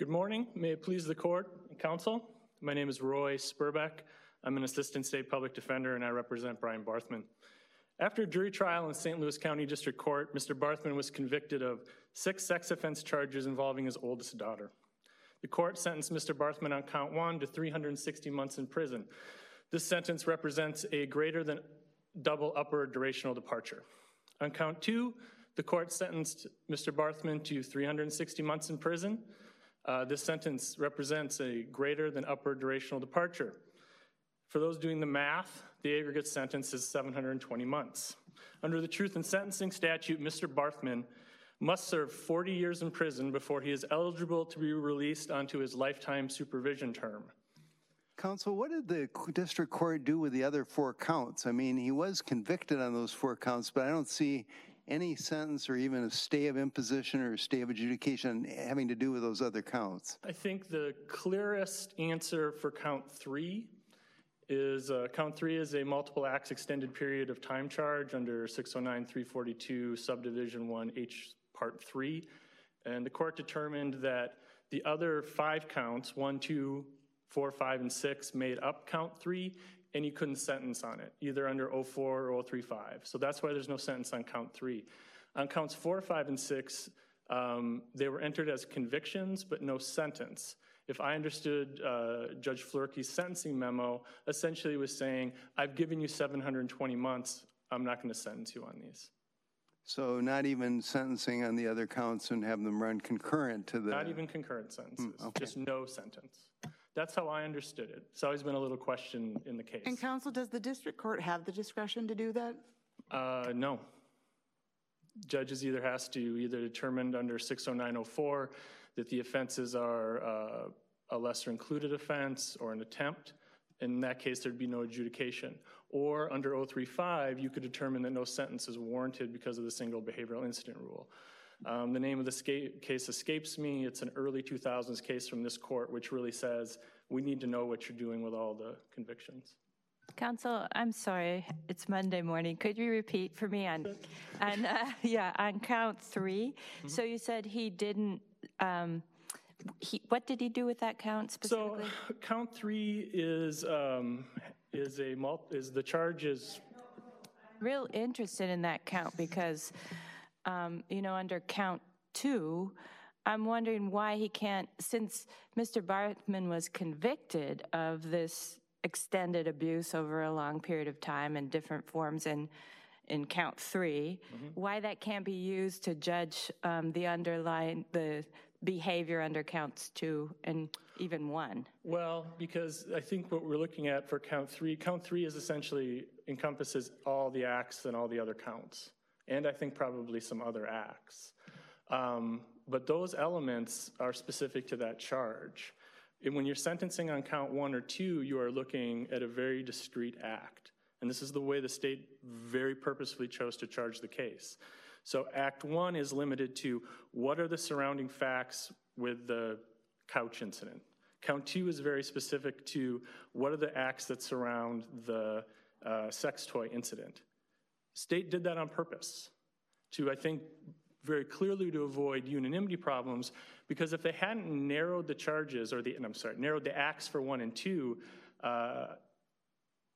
Good morning. May it please the court and counsel. My name is Roy Spurbeck. I'm an assistant state public defender and I represent Brian Barthman. After a jury trial in St. Louis County District Court, Mr. Barthman was convicted of 6 sex offense charges involving his oldest daughter. The court sentenced Mr. Barthman on count 1 to 360 months in prison. This sentence represents a greater than double upper durational departure. On count 2, the court sentenced Mr. Barthman to 360 months in prison. This sentence represents a greater than upper durational departure. For those doing the math, the aggregate sentence is 720 months. Under the Truth in Sentencing statute, Mr. Barthman must serve 40 years in prison before he is eligible to be released onto his lifetime supervision term. Counsel, what did the district court do with the other 4 counts? I mean, he was convicted on those 4 counts, but I don't see any sentence or even a stay of imposition or a stay of adjudication having to do with those other counts. I think the clearest answer for count 3 is a multiple acts extended period of time charge under 609-342 subdivision 1 H part 3. And the court determined that the other 5 counts, 1, 2, 4, 5, and 6 made up count 3, and you couldn't sentence on it, either under 04 or 035. So that's why there's no sentence on count 3. On counts 4, 5, and 6, they were entered as convictions, but no sentence. If I understood Judge Flerkey's sentencing memo, essentially was saying, I've given you 720 months, I'm not gonna sentence you on these. So not even sentencing on the other counts and have them run concurrent to the— Not even concurrent sentences, okay. Just no sentence. That's how I understood it. It's always been a little question in the case. And counsel, does the district court have the discretion to do that? No. Judges either has to determine under 60904 that the offenses are a lesser included offense or an attempt. In that case, there'd be no adjudication. Or under 035, you could determine that no sentence is warranted because of the single behavioral incident rule. The name of the case escapes me. It's an early 2000s case from this court, which really says we need to know what you're doing with all the convictions. Counsel, I'm sorry, it's Monday morning. Could you repeat for me on count 3? Mm-hmm. So you said he didn't. What did he do with that count specifically? So count 3 is the charge is. Real interested in that count because. Under count 2, I'm wondering why he can't, since Mr. Barthman was convicted of this extended abuse over a long period of time in different forms in count 3, mm-hmm. why that can't be used to judge the behavior under counts 2 and even 1? Well, because I think what we're looking at for count three is essentially encompasses all the acts and all the other counts. And I think probably some other acts. But those elements are specific to that charge. And when you're sentencing on count 1 or 2, you are looking at a very discrete act. And this is the way the state very purposefully chose to charge the case. So act 1 is limited to what are the surrounding facts with the couch incident. Count 2 is very specific to what are the acts that surround the sex toy incident. State did that on purpose to, I think, very clearly to avoid unanimity problems, because if they hadn't narrowed the charges narrowed the acts for 1 and 2,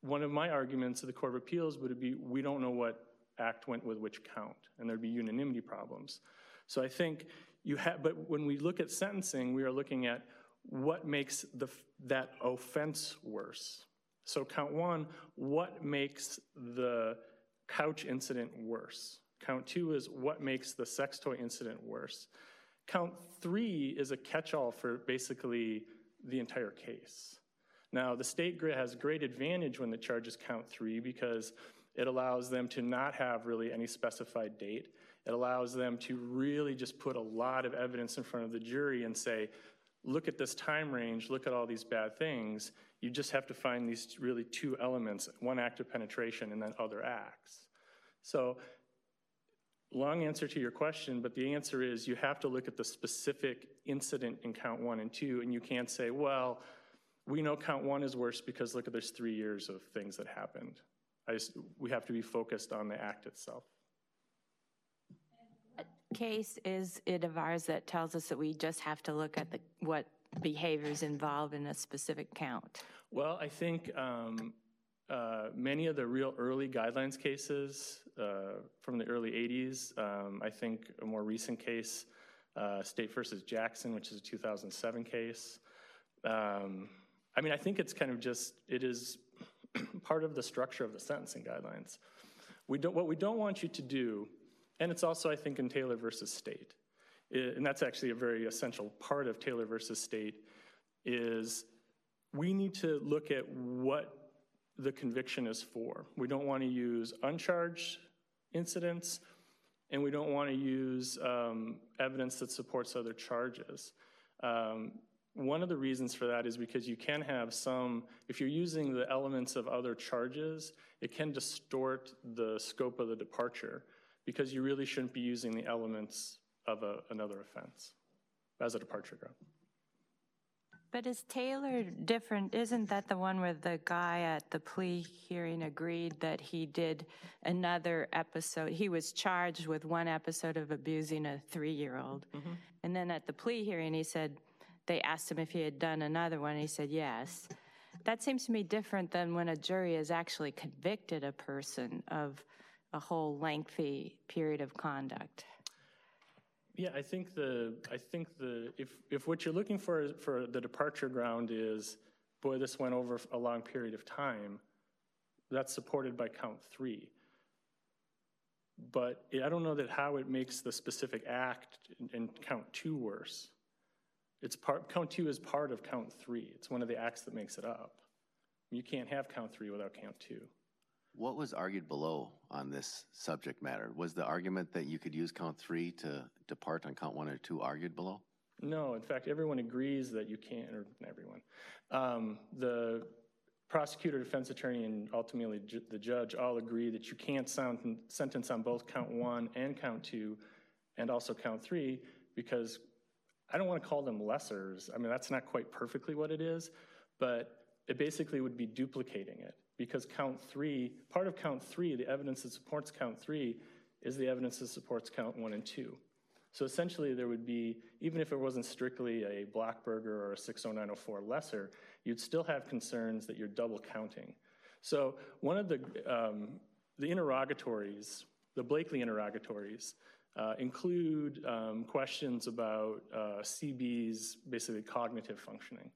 one of my arguments to the Court of Appeals would be we don't know what act went with which count, and there'd be unanimity problems. So I think but when we look at sentencing, we are looking at what makes that offense worse. So count 1, what makes the couch incident worse. Count 2 is what makes the sex toy incident worse. Count 3 is a catch-all for basically the entire case. Now, the state has great advantage when the charges count 3 because it allows them to not have really any specified date. It allows them to really just put a lot of evidence in front of the jury and say, look at this time range, look at all these bad things. You just have to find these really 2 elements, one act of penetration and then other acts. So long answer to your question, but the answer is you have to look at the specific incident in count 1 and 2, and you can't say, well, we know count 1 is worse because look at there's 3 years of things that happened. We have to be focused on the act itself. case is it of ours that tells us that we just have to look at what behaviors involved in a specific count? Well, I think many of the real early guidelines cases from the early 80s, I think a more recent case, State versus Jackson, which is a 2007 case. I mean, I think it's kind of just, it is part of the structure of the sentencing guidelines. What we don't want you to do, and it's also, I think, in Taylor versus State, and that's actually a very essential part of Taylor versus State, is we need to look at what the conviction is for. We don't want to use uncharged incidents, and we don't want to use evidence that supports other charges. One of the reasons for that is because you can have some, if you're using the elements of other charges, it can distort the scope of the departure because you really shouldn't be using the elements of another offense as a departure ground. But is Taylor different? Isn't that the one where the guy at the plea hearing agreed that he did another episode? He was charged with one episode of abusing a 3-year-old. Mm-hmm. And then at the plea hearing, he said, they asked him if he had done another one, and he said yes. That seems to me different than when a jury has actually convicted a person of a whole lengthy period of conduct. Yeah, if what you're looking for the departure ground is, boy, this went over a long period of time, that's supported by count 3. But I don't know that how it makes the specific act in count 2 worse. Count 2 is part of count 3. It's one of the acts that makes it up. You can't have count 3 without count 2. What was argued below on this subject matter? Was the argument that you could use count 3 to depart on count 1 or 2 argued below? No, in fact, everyone agrees that you can't, or everyone. The prosecutor, defense attorney, and ultimately the judge all agree that you can't sentence on both count 1 and count 2 and also count 3 because I don't want to call them lessers. I mean, that's not quite perfectly what it is, but it basically would be duplicating it because part of count 3, the evidence that supports count 3 is the evidence that supports count 1 and 2. So essentially there would be, even if it wasn't strictly a Blackburger or a 60904 lesser, you'd still have concerns that you're double counting. So one of the interrogatories, the Blakely interrogatories, include questions about CB's basically cognitive functioning.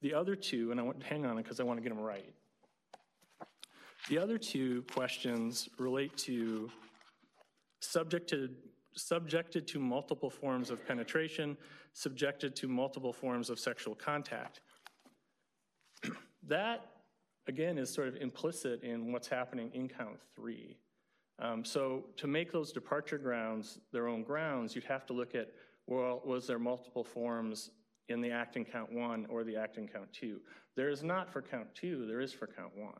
The other two, and I want to hang on because I want to get them right. The other two questions relate to subjected to multiple forms of penetration, subjected to multiple forms of sexual contact. That, again, is sort of implicit in what's happening in count 3. So to make those departure grounds their own grounds, you'd have to look at, well, was there multiple forms in the act in count 1 or the act in count 2? There is not for count 2, there is for count 1.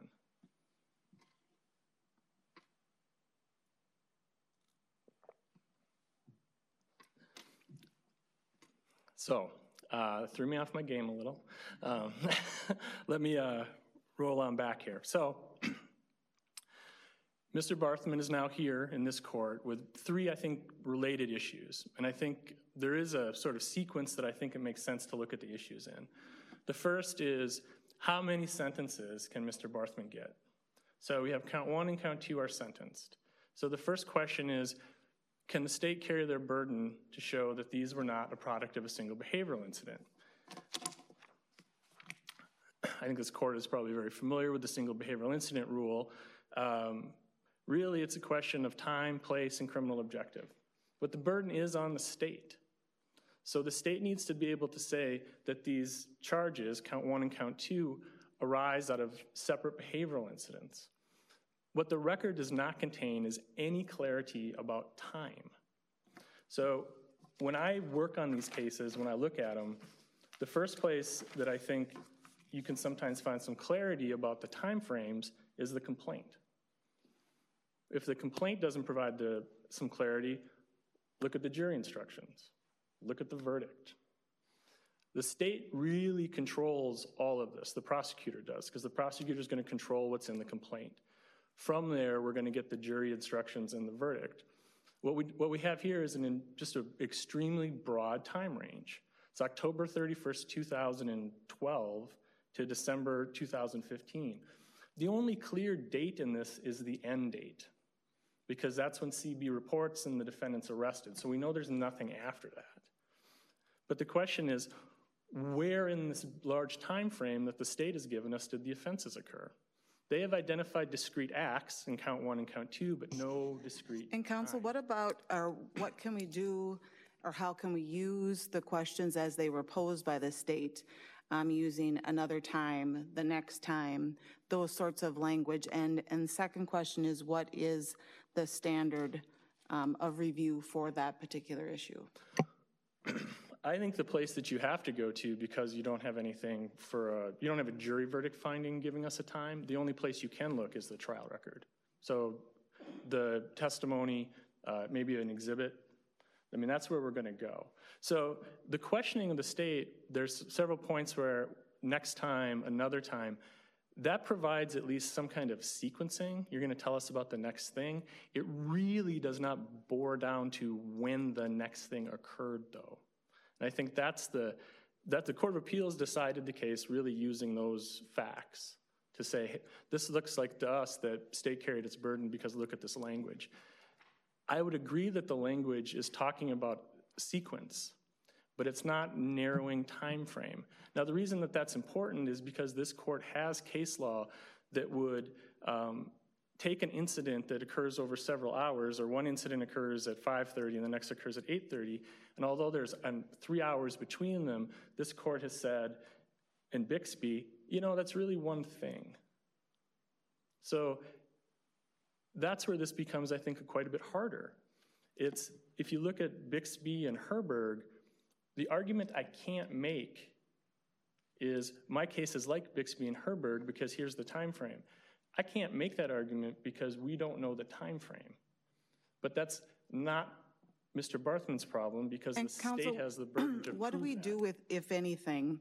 So, threw me off my game a little. Let me roll on back here. So, Mr. Barthman is now here in this court with 3, I think, related issues. And I think there is a sort of sequence that I think it makes sense to look at the issues in. The first is, how many sentences can Mr. Barthman get? So we have count 1 and count 2 are sentenced. So the first question is, can the state carry their burden to show that these were not a product of a single behavioral incident? I think this court is probably very familiar with the single behavioral incident rule. Really, it's a question of time, place, and criminal objective. But the burden is on the state. So the state needs to be able to say that these charges, count 1 and count 2, arise out of separate behavioral incidents. What the record does not contain is any clarity about time. So when I work on these cases, when I look at them, the first place that I think you can sometimes find some clarity about the time frames is the complaint. If the complaint doesn't provide some clarity, look at the jury instructions. Look at the verdict. The state really controls all of this. The prosecutor does, because the prosecutor is going to control what's in the complaint. From there, we're going to get the jury instructions and the verdict. What we have here is just an extremely broad time range. It's October 31st, 2012 to December 2015. The only clear date in this is the end date, because that's when CB reports and the defendant's arrested. So we know there's nothing after that. But the question is, where in this large time frame that the state has given us did the offenses occur? They have identified discrete acts in count one and count two, but no discrete. And counsel, what about, or what can we do, or how can we use the questions as they were posed by the state, using another time, the next time, those sorts of language? And second question is, what is the standard of review for that particular issue? I think the place that you have to go to, because you don't have anything for you don't have a jury verdict finding giving us a time, the only place you can look is the trial record. So the testimony, maybe an exhibit, I mean, that's where we're gonna go. So the questioning of the state, there's several points where next time, another time, that provides at least some kind of sequencing. You're gonna tell us about the next thing. It really does not bore down to when the next thing occurred, though. And I think that's the Court of Appeals decided the case really using those facts to say, hey, this looks like to us that state carried its burden because look at this language. I would agree that the language is talking about sequence, but it's not narrowing time frame. Now, the reason that that's important is because this court has case law that would take an incident that occurs over several hours, or one incident occurs at 5:30 and the next occurs at 8:30, and although there's 3 hours between them, this court has said in Bixby, you know, that's really one thing. So that's where this becomes, I think, quite a bit harder. It's, if you look at Bixby and Herberg, the argument I can't make is my case is like Bixby and Herberg because here's the time frame. I can't make that argument because we don't know the time frame. But that's not Mr. Barthman's problem, because the state has the burden to prove that. What do we do with, if anything,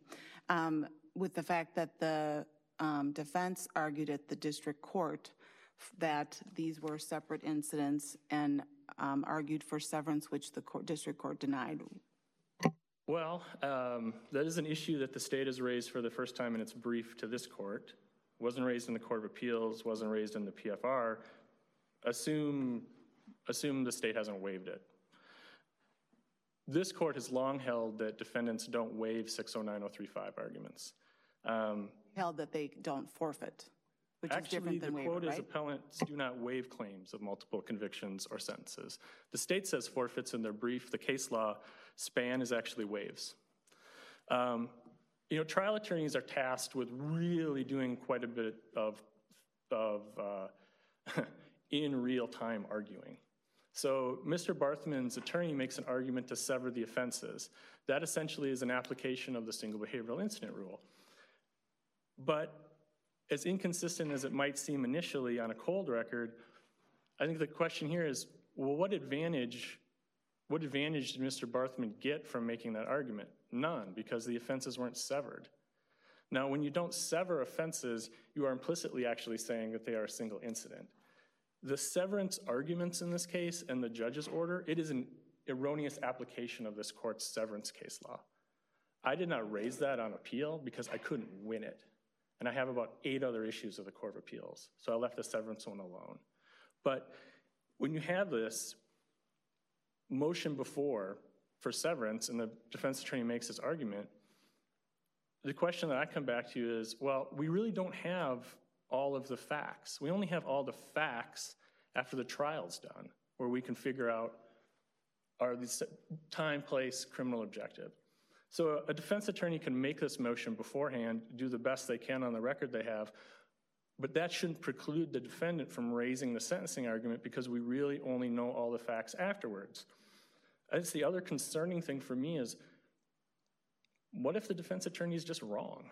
with the fact that the defense argued at the district court that these were separate incidents and argued for severance, which the district court denied? Well, that is an issue that the state has raised for the first time in its brief to this court. Wasn't raised in the Court of Appeals, wasn't raised in the PFR. Assume the state hasn't waived it. This court has long held that defendants don't waive 609-035 arguments. Held that they don't forfeit, which is different than waiver, right? Actually, the quote is appellants do not waive claims of multiple convictions or sentences. The state says forfeits in their brief. The case law span is actually waives. You know, trial attorneys are tasked with really doing quite a bit of in real time arguing. So Mr. Barthman's attorney makes an argument to sever the offenses. That essentially is an application of the single behavioral incident rule. But as inconsistent as it might seem initially on a cold record, I think the question here is, well, what advantage did Mr. Barthman get from making that argument? None, because the offenses weren't severed. Now, when you don't sever offenses, you are implicitly actually saying that they are a single incident. The severance arguments in this case and the judge's order, it is an erroneous application of this court's severance case law. I did not raise that on appeal because I couldn't win it. And I have about 8 other issues of the Court of Appeals, so I left the severance one alone. But when you have this motion before for severance and the defense attorney makes his argument, the question that I come back to is, well, we really don't have all of the facts. We only have all the facts after the trial's done, where we can figure out, are these time, place, criminal objective. So a defense attorney can make this motion beforehand, do the best they can on the record they have, but that shouldn't preclude the defendant from raising the sentencing argument because we really only know all the facts afterwards. That's the other concerning thing for me is, what if the defense attorney is just wrong?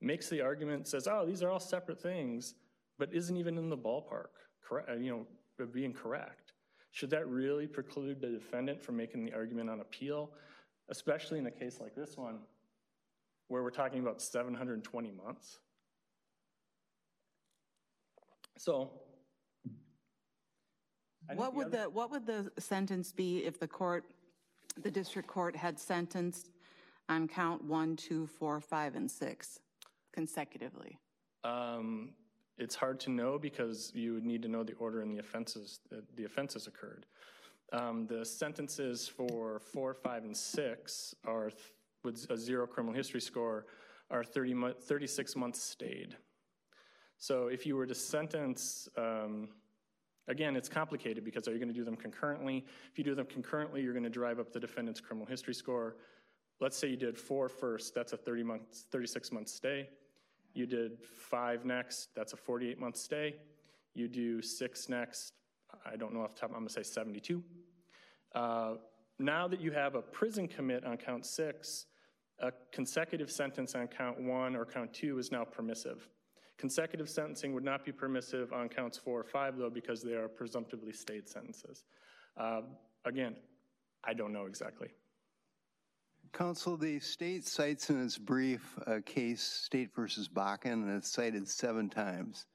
Makes the argument, says, oh, these are all separate things, but isn't even in the ballpark, correct, you know, being correct. Should that really preclude the defendant from making the argument on appeal, especially in a case like this one, where we're talking about 720 months? So What would the sentence be if the district court had sentenced on count 1, 2, 4, 5, and 6 consecutively? It's hard to know because you would need to know the order and the offenses occurred. The sentences for 4, 5, and 6 are with a 0 criminal history score are 36 months stayed. So if you were to sentence, again, it's complicated because are you going to do them concurrently? If you do them concurrently, you're going to drive up the defendant's criminal history score. Let's say you did 4 first, that's a 36-month stay. You did 5 next, that's a 48-month stay. You do 6 next, I don't know off the top, I'm going to say 72. Now that you have a prison commit on count 6, a consecutive sentence on count 1 or count 2 is now permissive. Consecutive sentencing would not be permissive on counts 4 or 5, though, because they are presumptively stayed sentences. Again, I don't know exactly. Counsel, the state cites in its brief a case, State versus Bakken, and it's cited 7 times.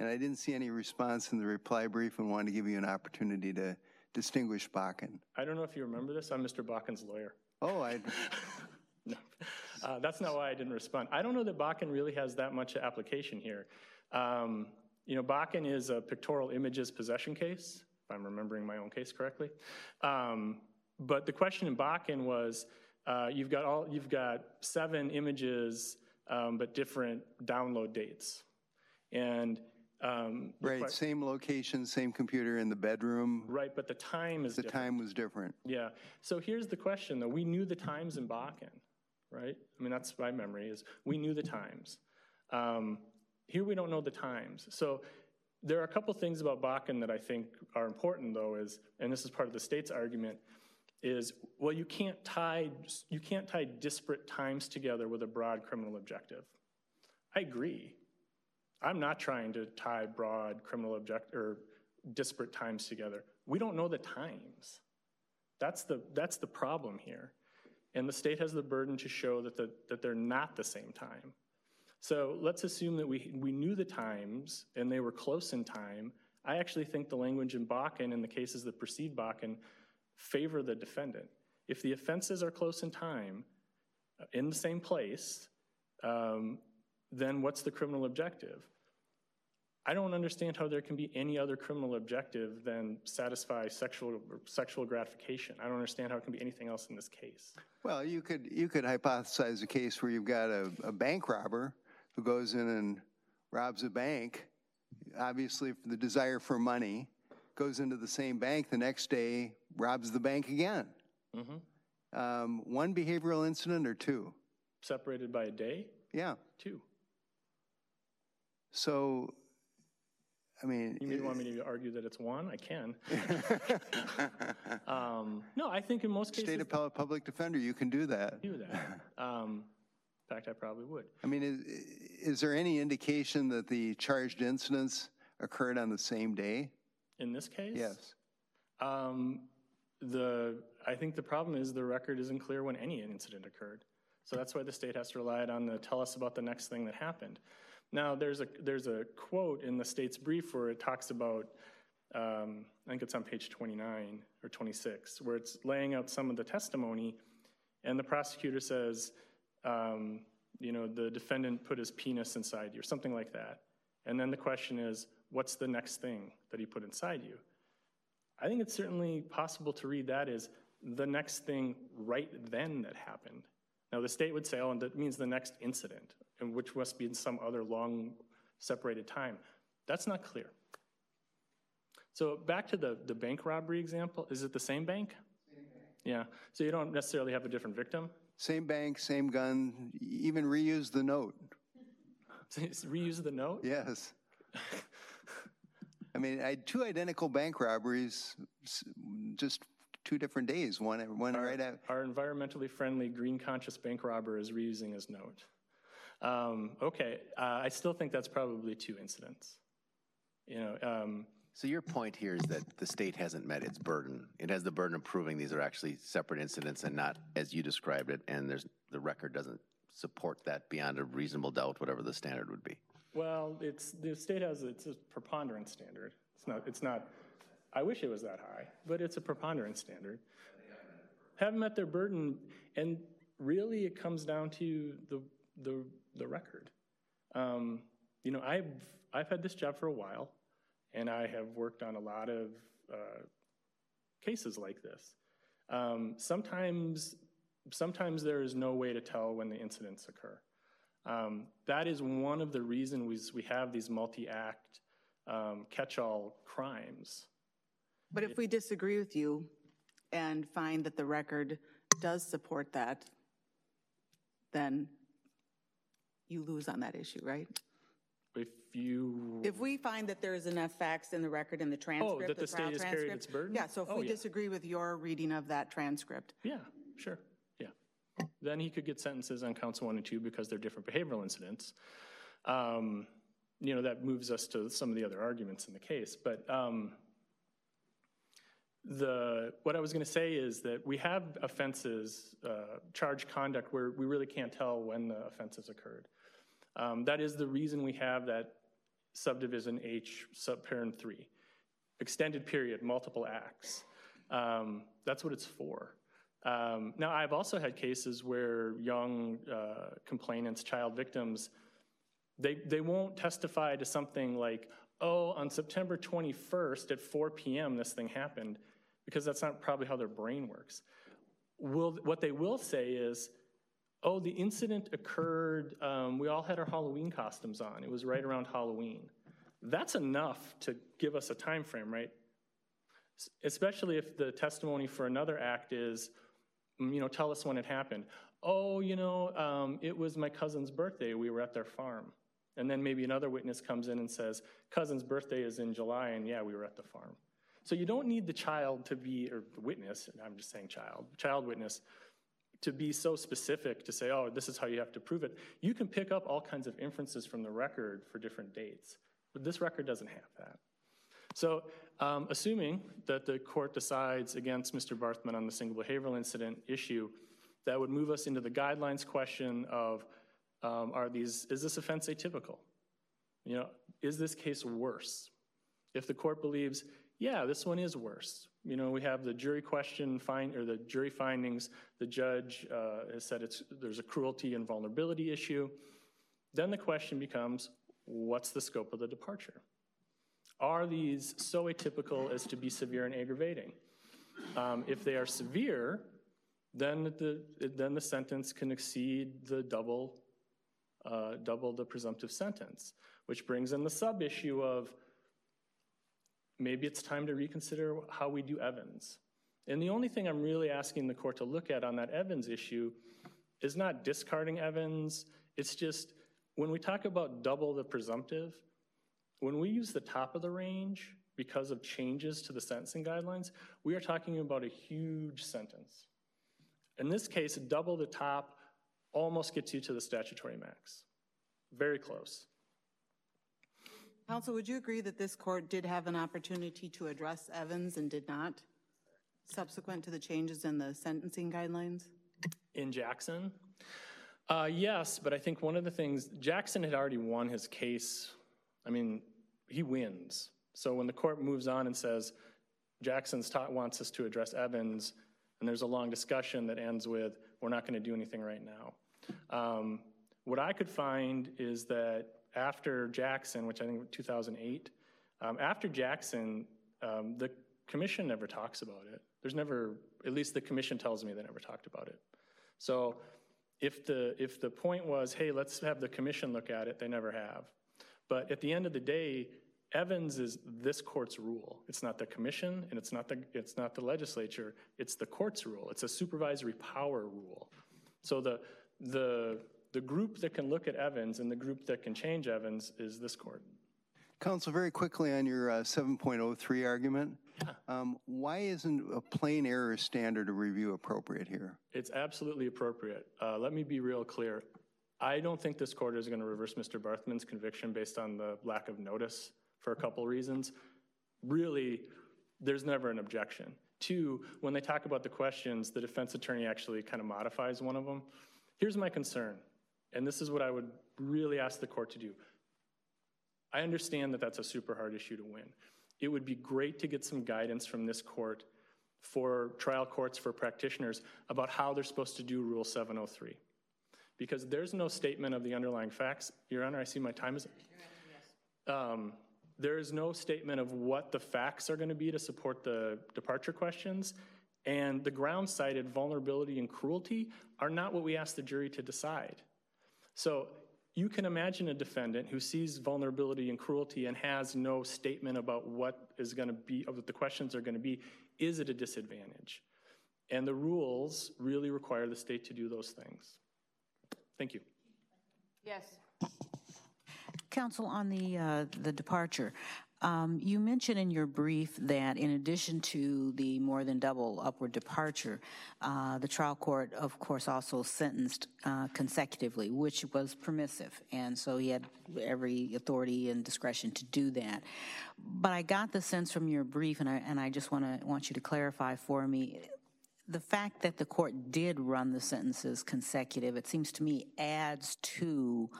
And I didn't see any response in the reply brief and wanted to give you an opportunity to distinguish Bakken. I don't know if you remember this. I'm Mr. Bakken's lawyer. Oh, I... No. That's not why I didn't respond. I don't know that Bakken really has that much application here. You know, Bakken is a pictorial images possession case, if I'm remembering my own case correctly. But the question in Bakken was, you've got 7 images, but different download dates, and right, same location, same computer in the bedroom. Right, but the time is different. The time was different. Yeah. So here's the question, though: we knew the times in Bakken. Right? I mean, that's my memory, is we knew the times. Here we don't know the times. So there are a couple things about Bakken that I think are important, though, is, and this is part of the state's argument, is, well, you can't tie disparate times together with a broad criminal objective. I agree. I'm not trying to tie broad criminal object or disparate times together. We don't know the times. That's the problem here. And the state has the burden to show that that they're not the same time. So let's assume that we knew the times and they were close in time. I actually think the language in Bakken and the cases that precede Bakken favor the defendant. If the offenses are close in time, in the same place, then what's the criminal objective? I don't understand how there can be any other criminal objective than satisfy sexual gratification. I don't understand how it can be anything else in this case. Well, you could hypothesize a case where you've got a bank robber who goes in and robs a bank, obviously for the desire for money, goes into the same bank the next day, robs the bank again. Mm-hmm. One behavioral incident or 2? Separated by a day? Yeah. 2. So... I mean, you want me to argue that it's 1? I can. No, I think in most cases, state appellate public defender, you can do that. In fact, I probably would. I mean, is there any indication that the charged incidents occurred on the same day? In this case, yes. I think the problem is the record isn't clear when any incident occurred. So that's why the state has to rely on the tell us about the next thing that happened. Now, there's a quote in the state's brief where it talks about, I think it's on page 29 or 26, where it's laying out some of the testimony, and the prosecutor says, you know, the defendant put his penis inside you, or something like that. And then the question is, what's the next thing that he put inside you? I think it's certainly possible to read that as the next thing right then that happened. Now, the state would say, oh, and that means the next incident, and which must be in some other long separated time. That's not clear. So back to the bank robbery example. Is it the same bank? Same bank. Yeah. So you don't necessarily have a different victim? Same bank, same gun, even reuse the note. Reuse the note? Yes. I mean, I had 2 identical bank robberies, just 2 different days, one right at... Our environmentally friendly, green-conscious bank robber is reusing his note. Okay, I still think that's probably 2 incidents. You know. So your point here is that the state hasn't met its burden. It has the burden of proving these are actually separate incidents and not as you described it, and the record doesn't support that beyond a reasonable doubt, whatever the standard would be. Well, the state has a preponderance standard. It's not I wish it was that high, but it's a preponderance standard. Haven't met their burden, and really it comes down to the record. You know, I've had this job for a while, and I have worked on a lot of cases like this. Sometimes there is no way to tell when the incidents occur. That is one of the reasons we have these multi-act catch-all crimes. But if we disagree with you and find that the record does support that, then you lose on that issue, right? If we find that there is enough facts in the record in the transcript, that the state has carried its burden? Yeah, so if we disagree with your reading of that transcript. Yeah, sure, yeah. Then he could get sentences on counts 1 and 2 because they're different behavioral incidents. You know, that moves us to some of the other arguments in the case. But what I was going to say is that we have offenses, charged conduct, where we really can't tell when the offenses occurred. That is the reason we have that subdivision H, subparent 3. Extended period, multiple acts. That's what it's for. Now, I've also had cases where young complainants, child victims, they won't testify to something like, oh, on September 21st at 4 p.m. this thing happened, because that's not probably how their brain works. What they will say is, oh, the incident occurred, we all had our Halloween costumes on. It was right around Halloween. That's enough to give us a time frame, right? Especially if the testimony for another act is, you know, tell us when it happened. Oh, you know, it was my cousin's birthday. We were at their farm. And then maybe another witness comes in and says, cousin's birthday is in July, and yeah, we were at the farm. So you don't need the child to be, or witness, I'm just saying child witness, to be so specific to say, oh, this is how you have to prove it. You can pick up all kinds of inferences from the record for different dates, but this record doesn't have that. So assuming that the court decides against Mr. Barthman on the single behavioral incident issue, that would move us into the guidelines question of, is this offense atypical? You know, is this case worse? If the court believes, yeah, this one is worse. You know, we have the jury question, the jury findings. The judge has said there's a cruelty and vulnerability issue. Then the question becomes, what's the scope of the departure? Are these so atypical as to be severe and aggravating? If they are severe, then the sentence can exceed the double the presumptive sentence, which brings in the sub-issue of, maybe it's time to reconsider how we do Evans. And the only thing I'm really asking the court to look at on that Evans issue is not discarding Evans. It's just, when we talk about double the presumptive, when we use the top of the range because of changes to the sentencing guidelines, we are talking about a huge sentence. In this case, double the top almost gets you to the statutory max. Very close. Counsel, would you agree that this court did have an opportunity to address Evans and did not, subsequent to the changes in the sentencing guidelines? In Jackson? Yes, but I think one of the things, Jackson had already won his case. I mean, he wins. So when the court moves on and says, Jackson's wants us to address Evans, and there's a long discussion that ends with, we're not gonna do anything right now. What I could find is that after Jackson, which I think was 2008, after Jackson, the commission never talks about it. There's never, at least the commission tells me they never talked about it. So if the point was, hey, let's have the commission look at it, they never have. But at the end of the day, Evans is this court's rule. It's not the commission, and it's not the legislature. It's the court's rule. It's a supervisory power rule. So the group that can look at Evans and the group that can change Evans is this court. Counsel, very quickly on your 7.03 argument, yeah. Why isn't a plain error standard of review appropriate here? It's absolutely appropriate. Let me be real clear. I don't think this court is going to reverse Mr. Barthman's conviction based on the lack of notice for a couple reasons. Really, there's never an objection. 2, when they talk about the questions, the defense attorney actually kind of modifies one of them. Here's my concern. And this is what I would really ask the court to do. I understand that that's a super hard issue to win. It would be great to get some guidance from this court for trial courts, for practitioners, about how they're supposed to do Rule 703. Because there's no statement of the underlying facts. Your Honor, I see my time is up. Yes. There is no statement of what the facts are going to be to support the departure questions. And the grounds cited, vulnerability and cruelty, are not what we ask the jury to decide. So you can imagine a defendant who sees vulnerability and cruelty and has no statement about what is going to be, what the questions are going to be. Is it a disadvantage? And the rules really require the state to do those things. Thank you. Yes. Counsel, on the departure, you mentioned in your brief that in addition to the more than double upward departure, the trial court, of course, also sentenced consecutively, which was permissive. And so he had every authority and discretion to do that. But I got the sense from your brief, and I just want you to clarify for me, the fact that the court did run the sentences consecutive, it seems to me, adds to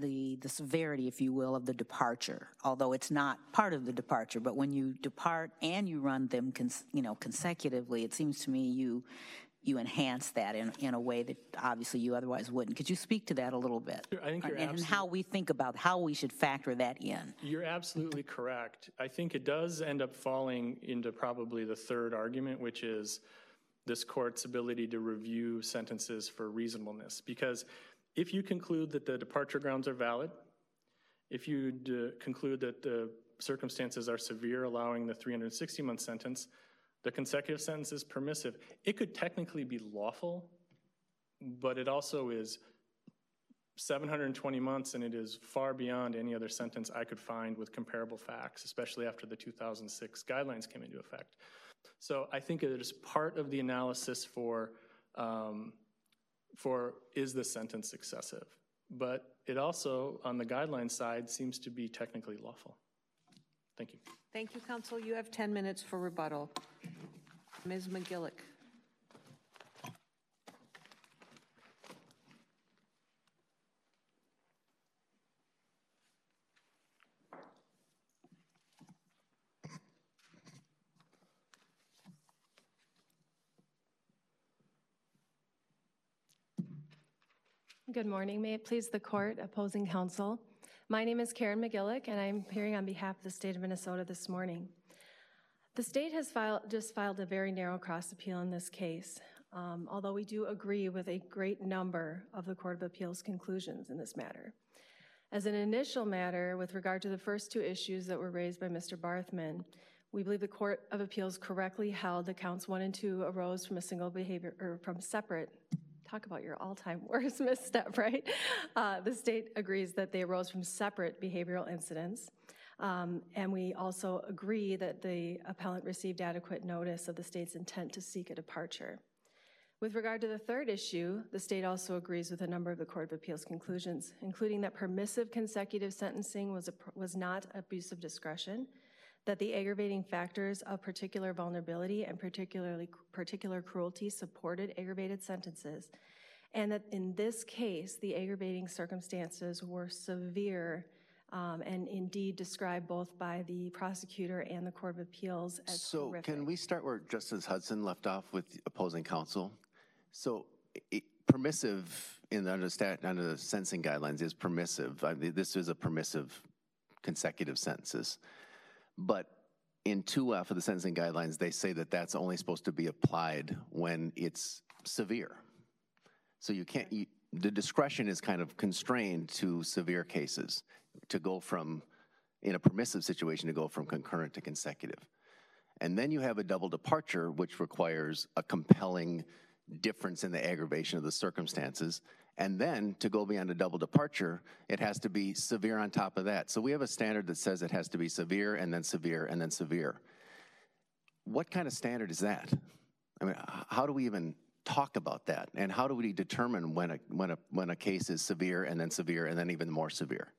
the severity, if you will, of the departure. Although it's not part of the departure, but when you depart and you run them, consecutively, it seems to me you enhance that in a way that obviously you otherwise wouldn't. Could you speak to that a little bit? Sure, I think you're and how we think about how we should factor that in. You're absolutely correct. I think it does end up falling into probably the third argument, which is this court's ability to review sentences for reasonableness. Because if you conclude that the departure grounds are valid, if you conclude that the circumstances are severe, allowing the 360-month sentence, the consecutive sentence is permissive. It could technically be lawful, but it also is 720 months, and it is far beyond any other sentence I could find with comparable facts, especially after the 2006 guidelines came into effect. So I think it is part of the analysis for is the sentence excessive? But it also, on the guideline side, seems to be technically lawful. Thank you. Thank you, Counsel. You have 10 minutes for rebuttal. Ms. McGillick. Good morning. May it please the court, opposing counsel. My name is Karen McGillick, and I'm appearing on behalf of the state of Minnesota this morning. The state has just filed a very narrow cross appeal in this case, although we do agree with a great number of the Court of Appeals conclusions in this matter. As an initial matter, with regard to the first two issues that were raised by Mr. Barthman, we believe the Court of Appeals correctly held that counts 1 and 2 arose from a single behavior, or from separate. Talk about your all-time worst misstep, right? The state agrees that they arose from separate behavioral incidents. And we also agree that the appellant received adequate notice of the state's intent to seek a departure. With regard to the third issue, the state also agrees with a number of the Court of Appeals conclusions, including that permissive consecutive sentencing was not abuse of discretion, that the aggravating factors of particular vulnerability and particular cruelty supported aggravated sentences, and that in this case, the aggravating circumstances were severe and indeed described both by the prosecutor and the Court of Appeals as horrific. So can we start where Justice Hudson left off with opposing counsel? So permissive under the sentencing guidelines is permissive. I mean, this is a permissive consecutive sentences. But in 2F of the sentencing guidelines, they say that that's only supposed to be applied when it's severe. So you can't, the discretion is kind of constrained to severe cases to go from, in a permissive situation, to go from concurrent to consecutive. And then you have a double departure, which requires a compelling difference in the aggravation of the circumstances. And then to go beyond a double departure, it has to be severe on top of that. So we have a standard that says it has to be severe and then severe and then severe. What kind of standard is that? I mean, how do we even talk about that? And how do we determine when a case is severe and then even more severe?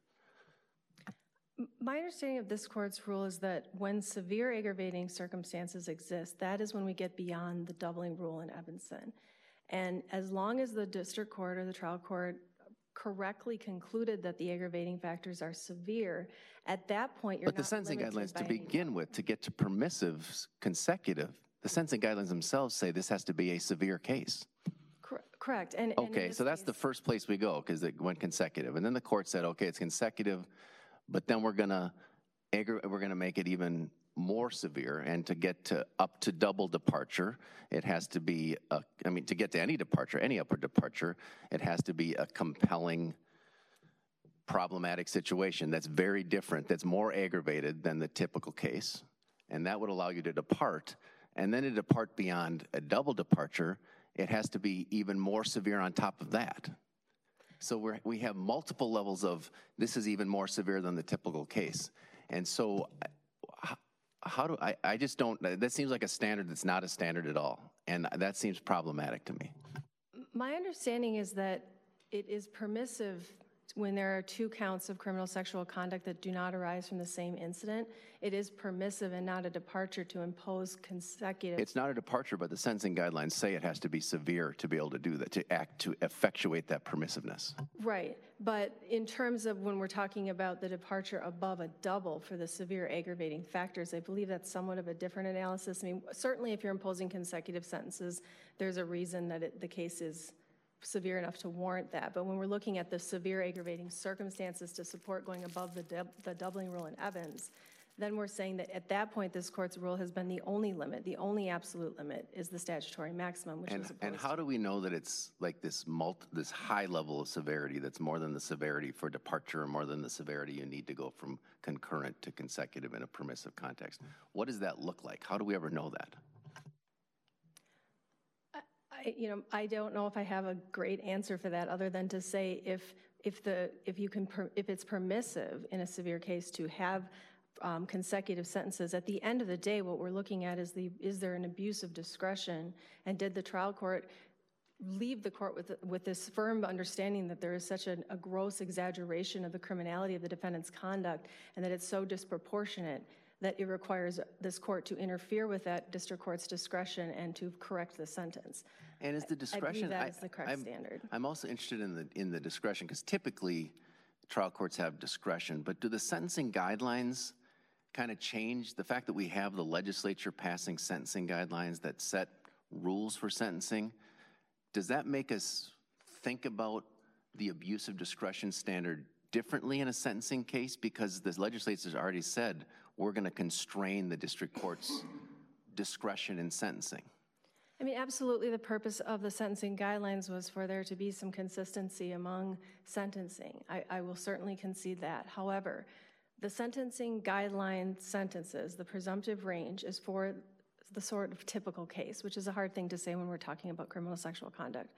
My understanding of this court's rule is that when severe aggravating circumstances exist, that is when we get beyond the doubling rule in Evanson. And as long as the district court or the trial court correctly concluded that the aggravating factors are severe, at that point you're not limited by. But the sentencing guidelines to begin with, to get to permissive consecutive, the sentencing guidelines themselves say this has to be a severe case. Correct. And okay, so that's the first place we go, because it went consecutive, and then the court said, okay, it's consecutive, but then we're gonna make it even more severe, and to get to up to double departure, it has to be a, I mean, to get to any departure, any upward departure, it has to be a compelling, problematic situation that's very different, that's more aggravated than the typical case, and that would allow you to depart. And then to depart beyond a double departure, it has to be even more severe on top of that. So we have multiple levels of, this is even more severe than the typical case. And so how do I just don't, that seems like a standard that's not a standard at all. And that seems problematic to me. My understanding is that it is permissive when there are two counts of criminal sexual conduct that do not arise from the same incident. It is permissive and not a departure to impose consecutive. It's not a departure, but the sentencing guidelines say it has to be severe to be able to do that, to act, to effectuate that permissiveness. Right, but in terms of when we're talking about the departure above a double for the severe aggravating factors, I believe that's somewhat of a different analysis. I mean, certainly if you're imposing consecutive sentences, there's a reason that the case is severe enough to warrant that. But when we're looking at the severe aggravating circumstances to support going above the doubling rule in Evans, then we're saying that at that point, this court's rule has been the only limit, the only absolute limit is the statutory maximum, which is. And how do we know that it's like this high level of severity that's more than the severity for departure, or more than the severity you need to go from concurrent to consecutive in a permissive context? What does that look like? How do we ever know that? I don't know if I have a great answer for that, other than to say if it's permissive in a severe case to have consecutive sentences. At the end of the day, what we're looking at is is there an abuse of discretion, and did the trial court leave the court with this firm understanding that there is such a gross exaggeration of the criminality of the defendant's conduct, and that it's so disproportionate that it requires this court to interfere with that district court's discretion and to correct the sentence. And is the discretion, I believe that is the correct standard. I'm also interested in the discretion, because typically trial courts have discretion, but do the sentencing guidelines kind of change? The fact that we have the legislature passing sentencing guidelines that set rules for sentencing, does that make us think about the abuse of discretion standard differently in a sentencing case? Because the legislature's already said, we're going to constrain the district court's discretion in sentencing. I mean, absolutely, the purpose of the sentencing guidelines was for there to be some consistency among sentencing. I will certainly concede that. However, the sentencing guideline sentences, the presumptive range, is for the sort of typical case, which is a hard thing to say when we're talking about criminal sexual conduct.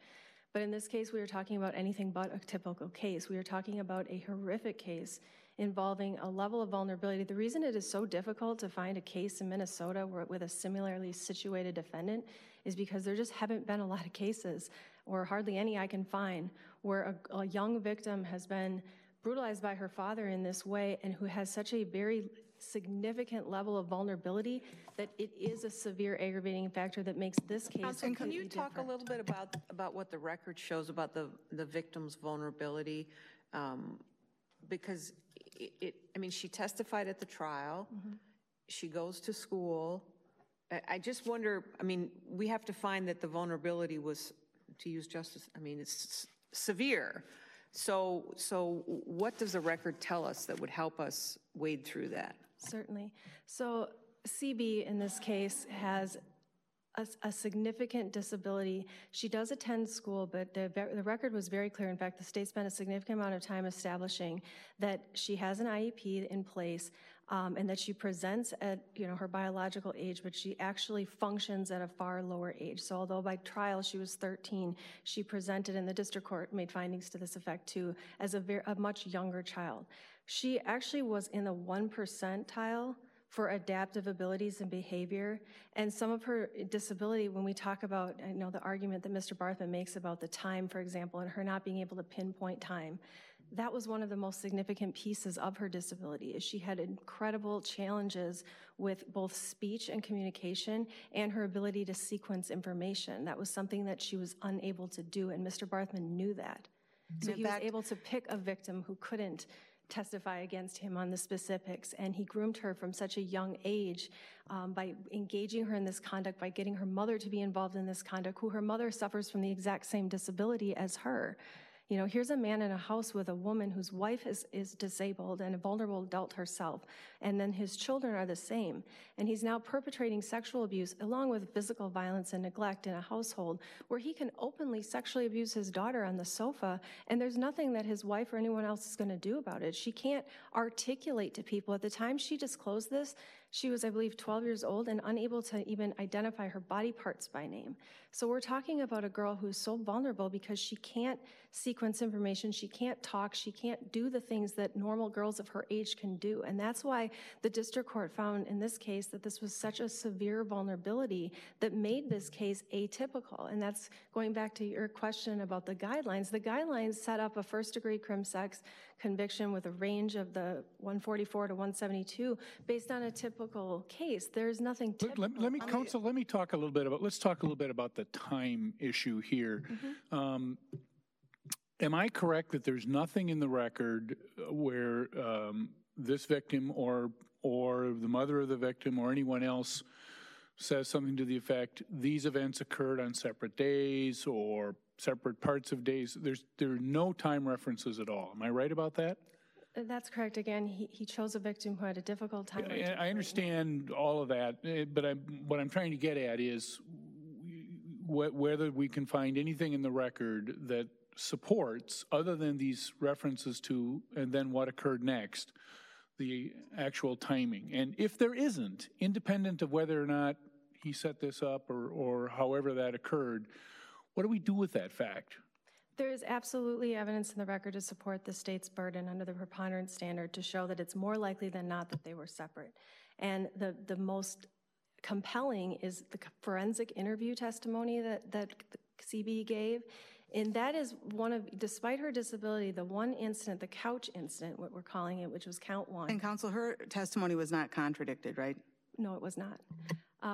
But in this case, we are talking about anything but a typical case. We are talking about a horrific case involving a level of vulnerability. The reason it is so difficult to find a case in Minnesota with a similarly situated defendant is because there just haven't been a lot of cases, or hardly any I can find, where a young victim has been brutalized by her father in this way, and who has such a very significant level of vulnerability that it is a severe aggravating factor that makes this case completely different. Can you talk a little bit about what the record shows about the victim's vulnerability? Because she testified at the trial, mm-hmm. She goes to school. I just wonder, we have to find that the vulnerability was, to use justice, it's severe. So what does the record tell us that would help us wade through that? Certainly. So CB in this case has a significant disability. She does attend school, but the record was very clear. In fact, the state spent a significant amount of time establishing that she has an IEP in place, and that she presents at her biological age, but she actually functions at a far lower age. So although by trial she was 13, she presented, and the district court made findings to this effect too, as a much younger child. She actually was in the 1st percentile for adaptive abilities and behavior, and some of her disability, when we talk about, I know the argument that Mr. Barthman makes about the time, for example, and her not being able to pinpoint time, that was one of the most significant pieces of her disability, is she had incredible challenges with both speech and communication, and her ability to sequence information. That was something that she was unable to do, and Mr. Barthman knew that. So he was able to pick a victim who couldn't testify against him on the specifics, and he groomed her from such a young age by engaging her in this conduct, by getting her mother to be involved in this conduct, who her mother suffers from the exact same disability as her. You know, here's a man in a house with a woman whose wife is disabled and a vulnerable adult herself, and then his children are the same. And he's now perpetrating sexual abuse along with physical violence and neglect in a household where he can openly sexually abuse his daughter on the sofa, and there's nothing that his wife or anyone else is going to do about it. She can't articulate to people. At the time she disclosed this, she was, I believe, 12 years old and unable to even identify her body parts by name. So we're talking about a girl who's so vulnerable because she can't sequence information, she can't talk, she can't do the things that normal girls of her age can do. And that's why the district court found in this case that this was such a severe vulnerability that made this case atypical. And that's going back to your question about the guidelines. The guidelines set up a first-degree crime sex conviction with a range of the 144 to 172 based on a typical case. There's nothing typical. Let me, counsel, let me talk a little bit about, let's talk a little bit about the time issue here. Mm-hmm. Am I correct that there's nothing in the record where this victim or the mother of the victim or anyone else says something to the effect, these events occurred on separate days or separate parts of days? There are no time references at all. Am I right about that? That's correct. Again, he chose a victim who had a difficult time. I understand all of that, but what I'm trying to get at is whether we can find anything in the record that supports, other than these references to and then what occurred next, the actual timing. And if there isn't, independent of whether or not he set this up or however that occurred, what do we do with that fact? There is absolutely evidence in the record to support the state's burden under the preponderance standard to show that it's more likely than not that they were separate. And the most compelling is the forensic interview testimony that CB gave. And that is one of, despite her disability, the one incident, the couch incident, what we're calling it, which was count one. And counsel, her testimony was not contradicted, right? No, it was not.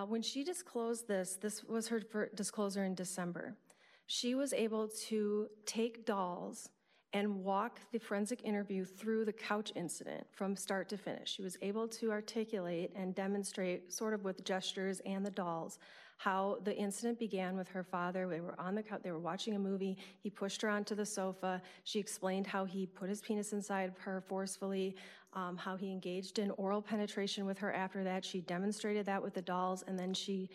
When she disclosed this was her disclosure in December. She was able to take dolls and walk the forensic interview through the couch incident from start to finish. She was able to articulate and demonstrate, sort of with gestures and the dolls, how the incident began with her father. They were on the couch, they were watching a movie, he pushed her onto the sofa, she explained how he put his penis inside of her forcefully, how he engaged in oral penetration with her after that. She demonstrated that with the dolls, and then she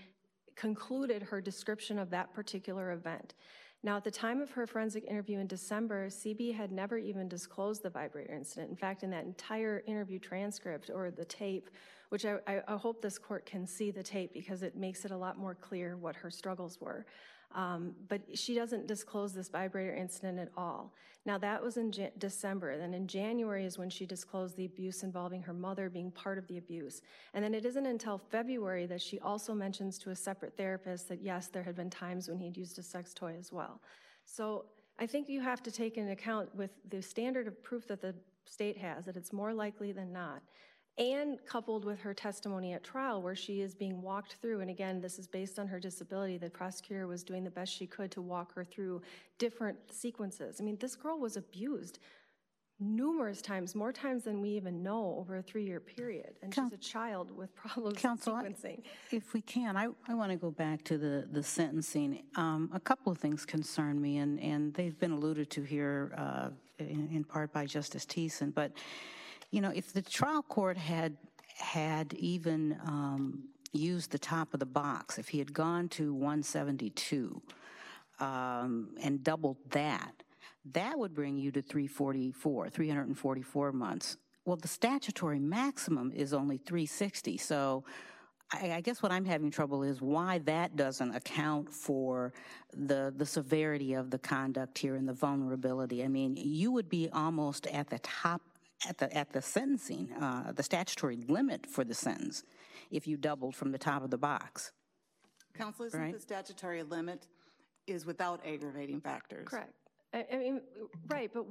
concluded her description of that particular event. Now, at the time of her forensic interview in December, CB had never even disclosed the vibrator incident. In fact, in that entire interview transcript or the tape, which I hope this court can see the tape because it makes it a lot more clear what her struggles were. But she doesn't disclose this vibrator incident at all. Now, that was in December. Then in January is when she disclosed the abuse involving her mother being part of the abuse. And then it isn't until February that she also mentions to a separate therapist that, yes, there had been times when he'd used a sex toy as well. So I think you have to take into account with the standard of proof that the state has, that it's more likely than not, and coupled with her testimony at trial where she is being walked through, and again, this is based on her disability, the prosecutor was doing the best she could to walk her through different sequences. I mean, this girl was abused numerous times, more times than we even know over a 3-year period, and she's a child with problems counsel, sequencing. If we can, I want to go back to the sentencing. A couple of things concern me, and they've been alluded to here in part by Justice Thiessen, but you know, if the trial court had even used the top of the box, if he had gone to 172 and doubled that, that would bring you to 344 months. Well, the statutory maximum is only 360. So I guess what I'm having trouble is why that doesn't account for the severity of the conduct here and the vulnerability. I mean, you would be almost at the top at the sentencing, the statutory limit for the sentence, if you doubled from the top of the box. Counsel, isn't right? The statutory limit is without aggravating factors. Correct. I mean, right, but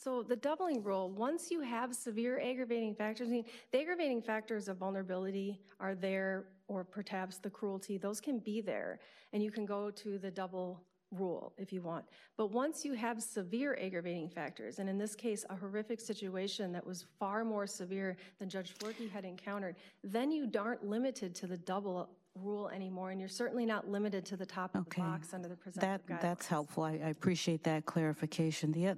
so the doubling rule, once you have severe aggravating factors, I mean, the aggravating factors of vulnerability are there, or perhaps the cruelty, those can be there, and you can go to the double rule if you want. But once you have severe aggravating factors, and in this case, a horrific situation that was far more severe than Judge Flerkey had encountered, then you aren't limited to the double rule anymore, and you're certainly not limited to the top of the box under the presumptive guidelines. That's helpful. I appreciate that clarification. The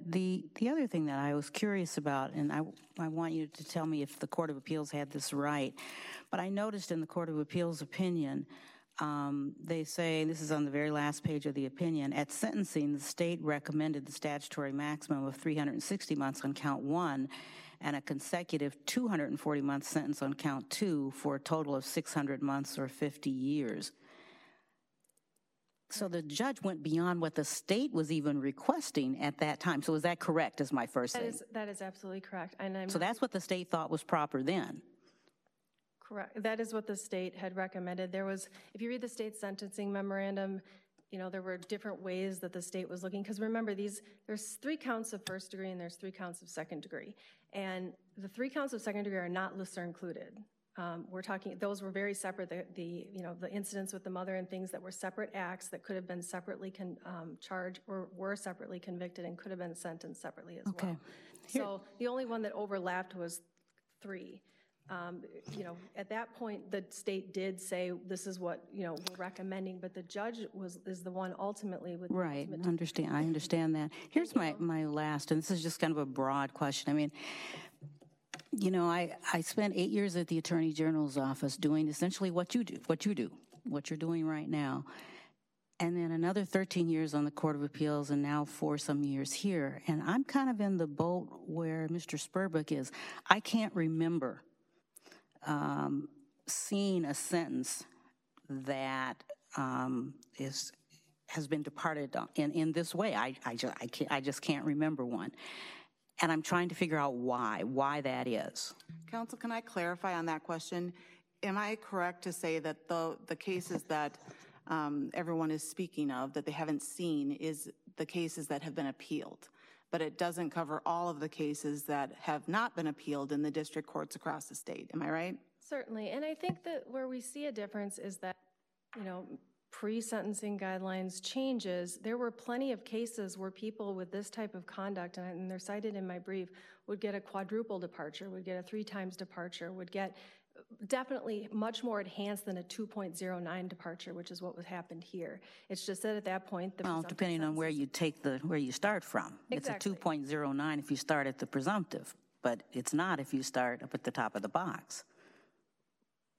other thing that I was curious about, and I want you to tell me if the Court of Appeals had this right, but I noticed in the Court of Appeals opinion, they say, this is on the very last page of the opinion, at sentencing, the state recommended the statutory maximum of 360 months on count one and a consecutive 240-month sentence on count two for a total of 600 months or 50 years. So the judge went beyond what the state was even requesting at that time. So is that correct, is my first thing? That is absolutely correct. And so that's what the state thought was proper then? Correct. That is what the state had recommended. There was, if you read the state sentencing memorandum, you know, there were different ways that the state was looking. Because remember, there's 3 counts of first degree and there's 3 counts of second degree. And the 3 counts of second degree are not lesser included. We're talking, those were very separate. The incidents with the mother and things that were separate acts that could have been separately charged or were separately convicted and could have been sentenced separately as well. So the only one that overlapped was 3. You know, at that point, the state did say this is what, you know, we're recommending, but the judge is the one ultimately with right. I understand that. Here's my last, and this is just kind of a broad question. I mean, you know, I spent 8 years at the Attorney General's office doing essentially what you're doing right now, and then another 13 years on the Court of Appeals and now 4-some years here, and I'm kind of in the boat where Mr. Spurbeck is. I can't remember seeing a sentence that has been departed in this way. I just can't remember one, and I'm trying to figure out why that is. Counsel, can I clarify on that question? Am I correct to say that the cases that everyone is speaking of that they haven't seen is the cases that have been appealed, but it doesn't cover all of the cases that have not been appealed in the district courts across the state? Am I right? Certainly. And I think that where we see a difference is that, you know, pre-sentencing guidelines changes. There were plenty of cases where people with this type of conduct, and they're cited in my brief, would get a quadruple departure, would get a 3 times departure, would get definitely much more enhanced than a 2.09 departure, which is what was happened here. It's just that at that point, well, depending on where you take where you start from, exactly. It's a 2.09 if you start at the presumptive, but it's not if you start up at the top of the box.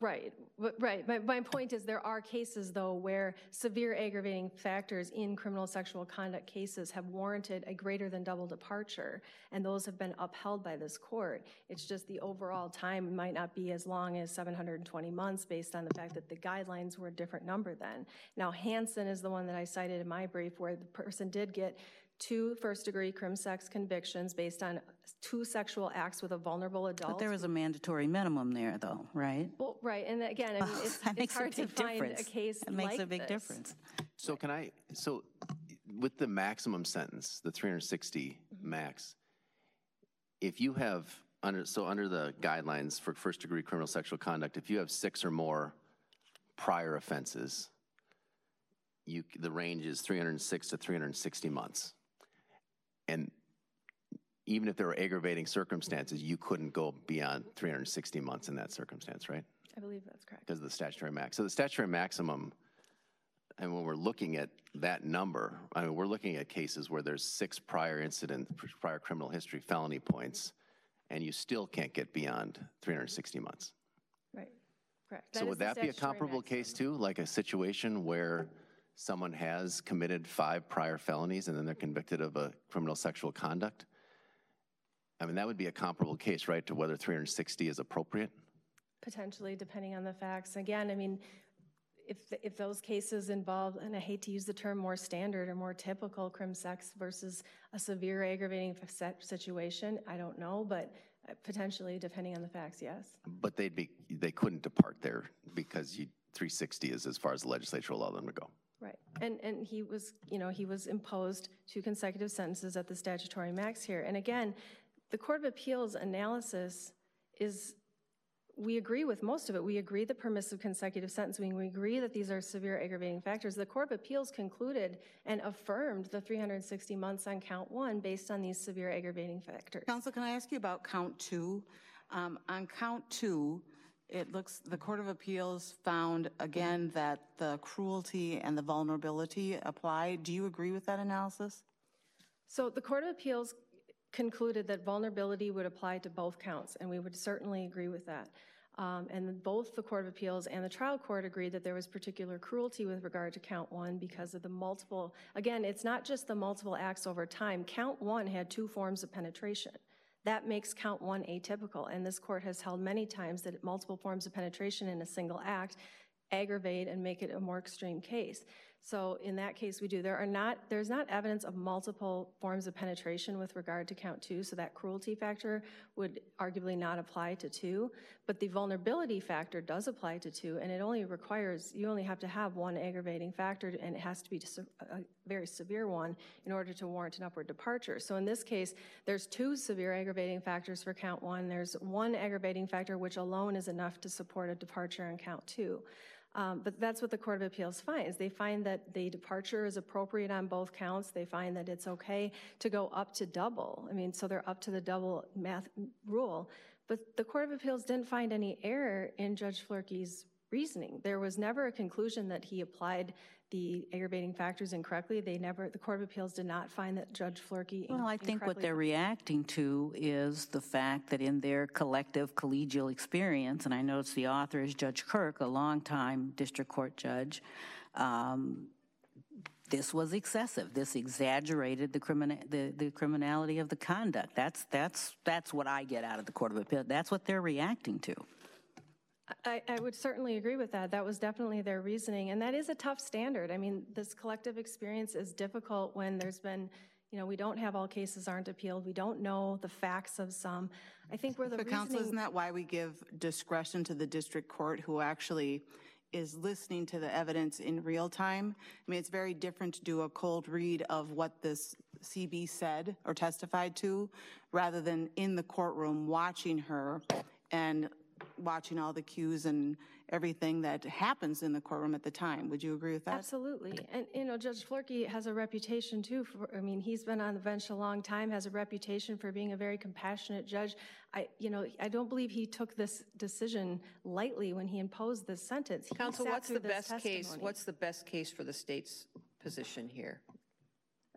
Right, right. My point is there are cases, though, where severe aggravating factors in criminal sexual conduct cases have warranted a greater than double departure, and those have been upheld by this court. It's just the overall time might not be as long as 720 months based on the fact that the guidelines were a different number then. Now, Hansen is the one that I cited in my brief where the person did get 2 first-degree crim-sex convictions based on 2 sexual acts with a vulnerable adult. But there was a mandatory minimum there, though, right? Well, right, and again, I mean, it's hard to find a case like this. That makes a big difference. So so with the maximum sentence, the 360 max, if you have, under the guidelines for first-degree criminal sexual conduct, if you have 6 or more prior offenses, the range is 306 to 360 months. And even if there were aggravating circumstances, you couldn't go beyond 360 months in that circumstance, right? I believe that's correct. Because of the statutory max. So the statutory maximum, and when we're looking at that number, I mean, we're looking at cases where there's 6 prior incident, prior criminal history, felony points, and you still can't get beyond 360 months. Right, correct. So would that be a comparable case too? Like a situation where someone has committed 5 prior felonies and then they're convicted of a criminal sexual conduct? I mean, that would be a comparable case, right, to whether 360 is appropriate? Potentially, depending on the facts. Again, I mean, if those cases involve, and I hate to use the term more standard or more typical crim sex versus a severe aggravating situation, I don't know, but potentially, depending on the facts, yes. But they couldn't depart there because 360 is as far as the legislature allowed them to go. Right, and he was, you know, he was imposed 2 consecutive sentences at the statutory max here. And again, the Court of Appeals analysis is we agree with most of it. We agree the permissive consecutive sentencing. We agree that these are severe aggravating factors. The Court of Appeals concluded and affirmed the 360 months on count one based on these severe aggravating factors. Counsel, can I ask you about count two? On count two, it looks, the Court of Appeals found again that the cruelty and the vulnerability apply. Do you agree with that analysis? So the Court of Appeals concluded that vulnerability would apply to both counts, and we would certainly agree with that. And both the Court of Appeals and the trial court agreed that there was particular cruelty with regard to count one because of the multiple, again, it's not just the multiple acts over time. Count one had two forms of penetration. That makes count one atypical, and this court has held many times that multiple forms of penetration in a single act aggravate and make it a more extreme case. So in that case, we do. There's not evidence of multiple forms of penetration with regard to count two, so that cruelty factor would arguably not apply to two, but the vulnerability factor does apply to two, and it only requires, you only have to have one aggravating factor, and it has to be a very severe one in order to warrant an upward departure. So in this case, there's two severe aggravating factors for count one. There's one aggravating factor which alone is enough to support a departure in count two. But that's what the Court of Appeals finds. They find that the departure is appropriate on both counts. They find that it's okay to go up to double. I mean, so they're up to the double math rule. But the Court of Appeals didn't find any error in Judge Flerkey's reasoning. There was never a conclusion that he applied the aggravating factors incorrectly. The Court of Appeals did not find that Judge Flerkey incorrectly. Well, I think what they're reacting to is the fact that in their collective collegial experience, and I notice the author is Judge Kirk, a longtime district court judge, this was excessive. This exaggerated the criminality of the conduct. That's what I get out of the Court of Appeals. That's what they're reacting to. I would certainly agree with that. That was definitely their reasoning, and that is a tough standard. I mean, this collective experience is difficult when there's been, we don't have all cases aren't appealed. We don't know the facts of some. I think where the reasoning... Counsel, isn't that why we give discretion to the district court who actually is listening to the evidence in real time? I mean, it's very different to do a cold read of what this CB said or testified to rather than in the courtroom watching her and watching all the cues and everything that happens in the courtroom at the time. Would you agree with that? Absolutely. And, Judge Flerkey has a reputation, too. He's been on the bench a long time, has a reputation for being a very compassionate judge. I don't believe he took this decision lightly when he imposed this sentence. Counsel, what's the best case for the state's position here?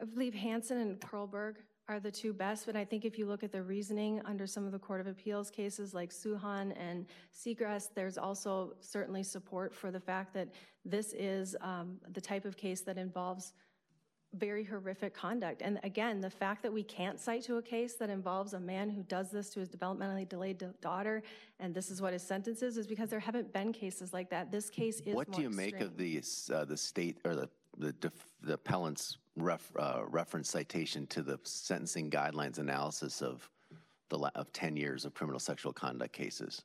I believe Hansen and Perlberg are the two best, but I think if you look at the reasoning under some of the Court of Appeals cases like Suhan and Seagrass, there's also certainly support for the fact that this is the type of case that involves very horrific conduct. And again, the fact that we can't cite to a case that involves a man who does this to his developmentally delayed daughter, and this is what his sentence is because there haven't been cases like that. This case is more extreme. What do you make of the state or the appellant's reference citation to the sentencing guidelines analysis of 10 years of criminal sexual conduct cases?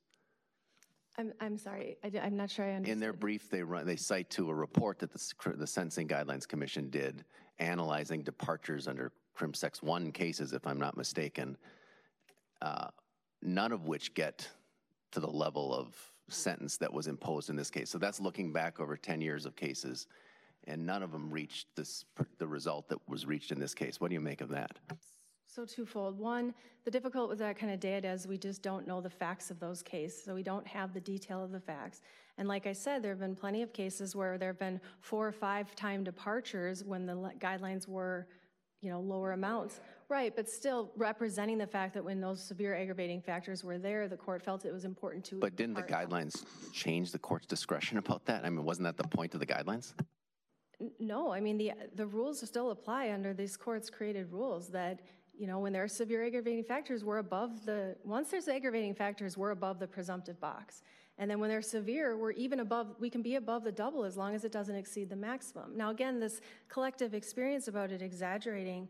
I'm sorry, I'm not sure I understand. In their brief, they cite to a report that the Sentencing Guidelines Commission did analyzing departures under Crim Sex 1 cases, if I'm not mistaken, none of which get to the level of sentence that was imposed in this case. So that's looking back over 10 years of cases, and none of them reached the result that was reached in this case. What do you make of that? So twofold. One, the difficult with that kind of data is we just don't know the facts of those cases, so we don't have the detail of the facts. And like I said, there have been plenty of cases where there have been 4 or 5 time departures when the guidelines were lower amounts. Right, but still representing the fact that when those severe aggravating factors were there, the court felt it was important to... But didn't the guidelines change the court's discretion about that? I mean, wasn't that the point of the guidelines? No, I mean, the rules still apply under these court's created rules that, when there are severe aggravating factors, once there's aggravating factors, we're above the presumptive box. And then when they're severe, we can be above the double as long as it doesn't exceed the maximum. Now, again, this collective experience about it exaggerating,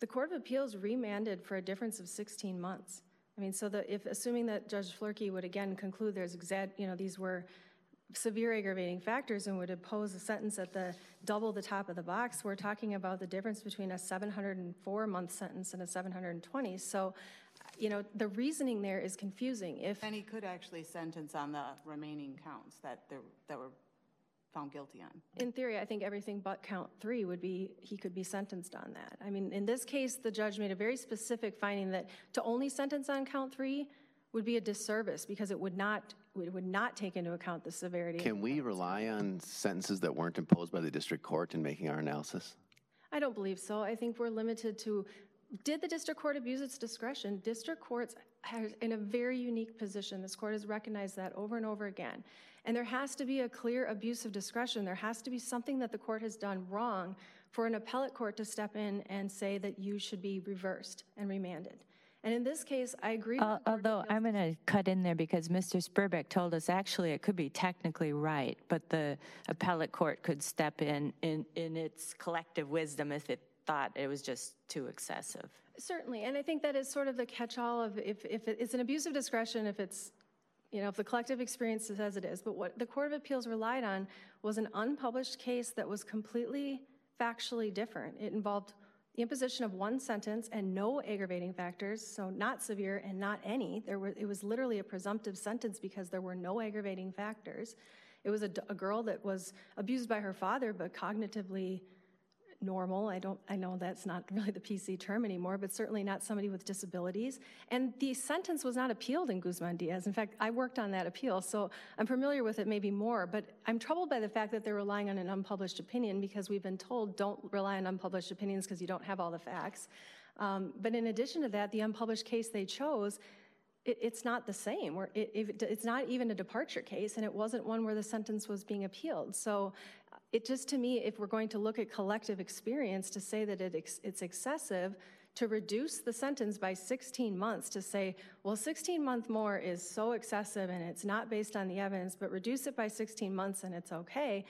the Court of Appeals remanded for a difference of 16 months. I mean, so assuming that Judge Flerkey would again conclude these were severe aggravating factors and would impose a sentence at double the top of the box, we're talking about the difference between a 704-month sentence and a 720. So, you know, the reasoning there is confusing. If and he could actually sentence on the remaining counts that were found guilty on. In theory, I think everything but count 3 would be, he could be sentenced on that. I mean, in this case, the judge made a very specific finding that to only sentence on count 3 would be a disservice because it would not take into account the severity. Can we rely on sentences that weren't imposed by the district court in making our analysis? I don't believe so. I think we're limited to, did the district court abuse its discretion? District courts are in a very unique position. This court has recognized that over and over again. And there has to be a clear abuse of discretion. There has to be something that the court has done wrong for an appellate court to step in and say that you should be reversed and remanded. And in this case, I agree. Although I'm going to cut in there because Mr. Spurbeck told us actually it could be technically right, but the appellate court could step in its collective wisdom if it thought it was just too excessive. Certainly, and I think that is sort of the catch-all of if it's an abuse of discretion, if it's, you know, if the collective experience says it is. But what the Court of Appeals relied on was an unpublished case that was completely factually different. It involved the imposition of one sentence and no aggravating factors, so not severe and not any. It was literally a presumptive sentence because there were no aggravating factors. It was a girl that was abused by her father but cognitively normal. I know that's not really the PC term anymore, but certainly not somebody with disabilities. And the sentence was not appealed in Guzman Diaz. In fact, I worked on that appeal, so I'm familiar with it maybe more, but I'm troubled by the fact that they're relying on an unpublished opinion because we've been told don't rely on unpublished opinions because you don't have all the facts. But in addition to that, the unpublished case they chose, it's not the same. It's not even a departure case, and it wasn't one where the sentence was being appealed. So it just, to me, if we're going to look at collective experience to say that it's excessive, to reduce the sentence by 16 months to say, well, 16 months more is so excessive and it's not based on the evidence, but reduce it by 16 months and it's okay.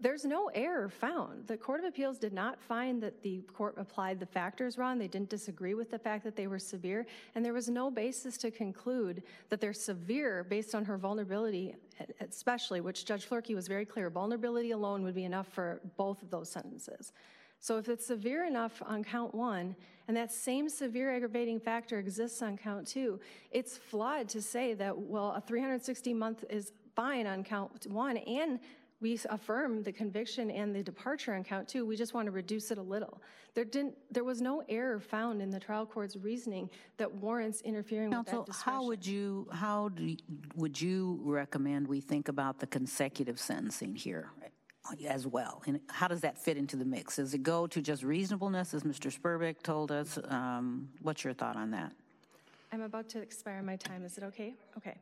There's no error found. The Court of Appeals did not find that the court applied the factors wrong. They didn't disagree with the fact that they were severe, and there was no basis to conclude that they're severe based on her vulnerability, especially, which Judge Flerkey was very clear, vulnerability alone would be enough for both of those sentences. So if it's severe enough on count 1, and that same severe aggravating factor exists on count 2, it's flawed to say that, well, a 360-month is fine on count 1, and we affirm the conviction and the departure on count 2. We just want to reduce it a little. There was no error found in the trial court's reasoning that warrants interfering with that discretion. How would you recommend we think about the consecutive sentencing here as well? And how does that fit into the mix? Does it go to just reasonableness, as Mr. Spurbeck told us? What's your thought on that? I'm about to expire my time. Is it okay? Okay.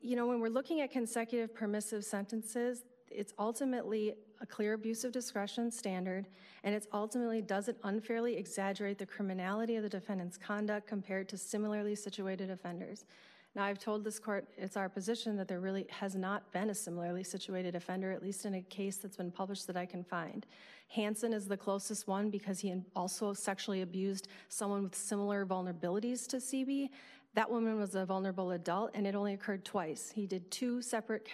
You know, when we're looking at consecutive permissive sentences, it's ultimately a clear abuse of discretion standard, and it's ultimately, does it unfairly exaggerate the criminality of the defendant's conduct compared to similarly situated offenders? Now, I've told this court it's our position that there really has not been a similarly situated offender, at least in a case that's been published that I can find. Hansen is the closest one because he also sexually abused someone with similar vulnerabilities to CB. That woman was a vulnerable adult, and it only occurred twice. He did two separate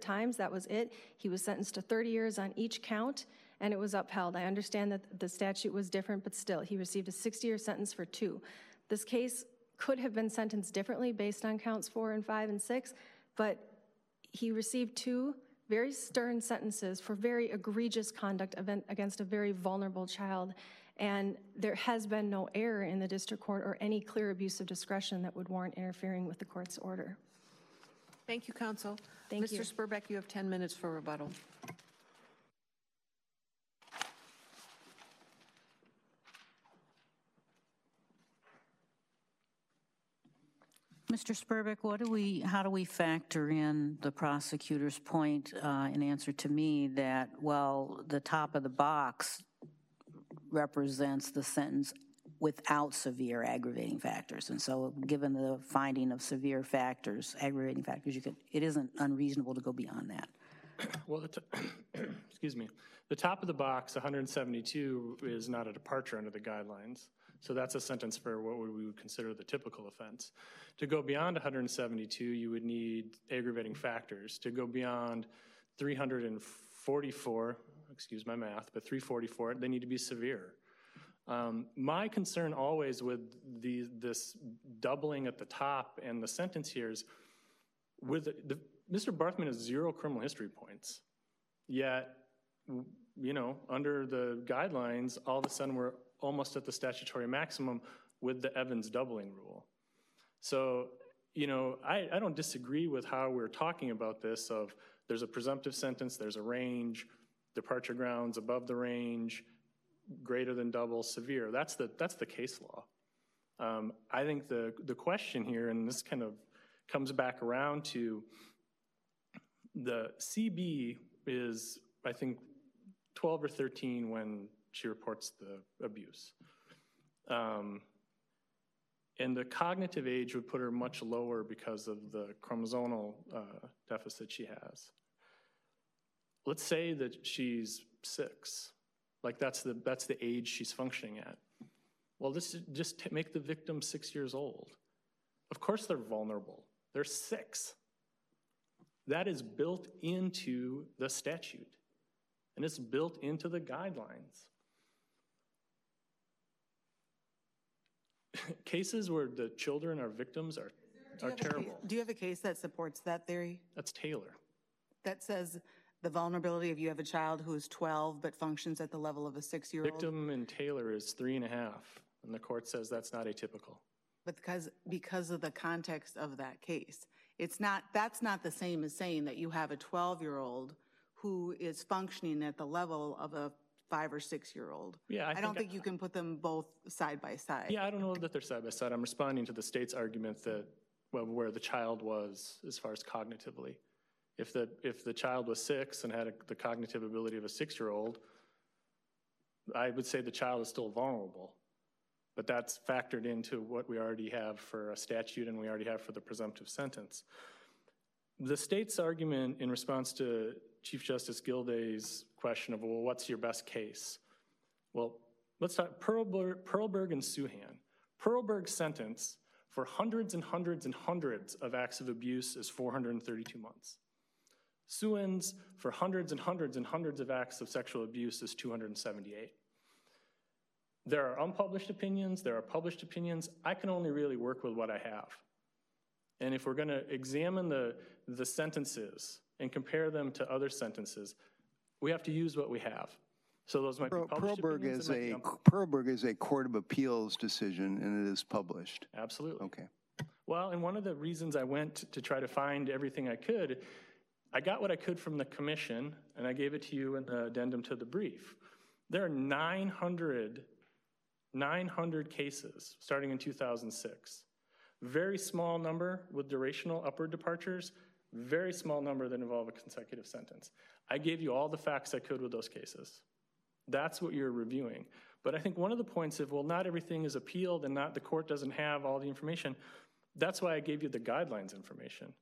times. That was it. He was sentenced to 30 years on each count, and it was upheld. I understand that the statute was different, but still, he received a 60-year sentence for 2. This case could have been sentenced differently based on counts 4 and 5 and 6, but he received 2 very stern sentences for very egregious conduct against a very vulnerable child. And there has been no error in the district court or any clear abuse of discretion that would warrant interfering with the court's order. Thank you, counsel. Thank you. Mr. Spurbeck, you have 10 minutes for rebuttal. Mr. Spurbeck, how do we factor in the prosecutor's point in answer to me that, well, the top of the box represents the sentence without severe aggravating factors, and so given the finding of severe factors, aggravating factors, it isn't unreasonable to go beyond that. Well, excuse me. The top of the box, 172, is not a departure under the guidelines, so that's a sentence for what we would consider the typical offense. To go beyond 172, you would need aggravating factors. To go beyond 344. Excuse my math, but 344, they need to be severe. My concern always with this doubling at the top and the sentence here is with Mr. Barthman has 0 criminal history points, yet, you know, under the guidelines, all of a sudden we're almost at the statutory maximum with the Evans doubling rule. So, you know, I don't disagree with how we're talking about this of there's a presumptive sentence, there's a range, departure grounds above the range, greater than double, severe. That's the case law. I think the question here, and this kind of comes back around to the CB is, I think, 12 or 13 when she reports the abuse. And the cognitive age would put her much lower because of the chromosomal deficit she has. Let's say that she's 6. Like that's the age she's functioning at. Well, this is just to make the victim 6 years old. Of course they're vulnerable. They're 6. That is built into the statute, and it's built into the guidelines. Cases where the children are victims are terrible. Do you have a case that supports that theory? That's Taylor. That says the vulnerability of you have a child who is 12 but functions at the level of a 6-year-old? Victim in Taylor is 3.5, and the court says that's not atypical. But because of the context of that case, that's not the same as saying that you have a 12-year-old who is functioning at the level of a 5 or 6-year-old. Yeah, I don't think you can put them both side by side. Yeah, I don't know that they're side by side. I'm responding to the state's argument that, well, where the child was as far as cognitively. If the child was 6 and had the cognitive ability of a 6-year-old, I would say the child is still vulnerable. But that's factored into what we already have for a statute and we already have for the presumptive sentence. The state's argument in response to Chief Justice Gilday's question of, well, what's your best case? Well, let's talk Perlberg and Suhan. Perlberg's sentence for hundreds and hundreds and hundreds of acts of abuse is 432 months. Suhan's for hundreds and hundreds and hundreds of acts of sexual abuse is 278. There are unpublished opinions, there are published opinions. I can only really work with what I have. And if we're gonna examine the sentences and compare them to other sentences, we have to use what we have. So those might be published. Perlberg is a court of appeals decision and it is published. Absolutely. Okay. Well, and one of the reasons I went to try to find everything I could, I got what I could from the commission and I gave it to you in the addendum to the brief. There are 900 cases starting in 2006. Very small number with durational upward departures, very small number that involve a consecutive sentence. I gave you all the facts I could with those cases. That's what you're reviewing. But I think one of the points of, well, not everything is appealed and not the court doesn't have all the information. That's why I gave you the guidelines information.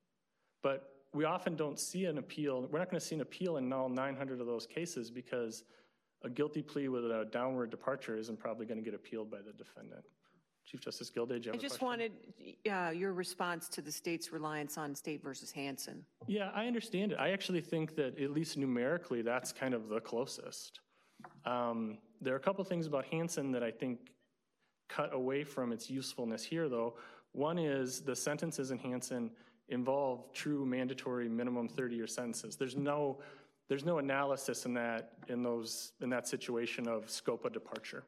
But we often don't see an appeal. We're not going to see an appeal in all 900 of those cases because a guilty plea with a downward departure isn't probably going to get appealed by the defendant. Chief Justice Gilday, do you have a question? I just wanted your response to the state's reliance on State versus Hansen. Yeah, I understand it. I actually think that at least numerically, that's kind of the closest. There are a couple things about Hansen that I think cut away from its usefulness here, though. One is the sentences in Hansen involve true mandatory minimum 30-year sentences. There's no analysis in that situation of scope of departure.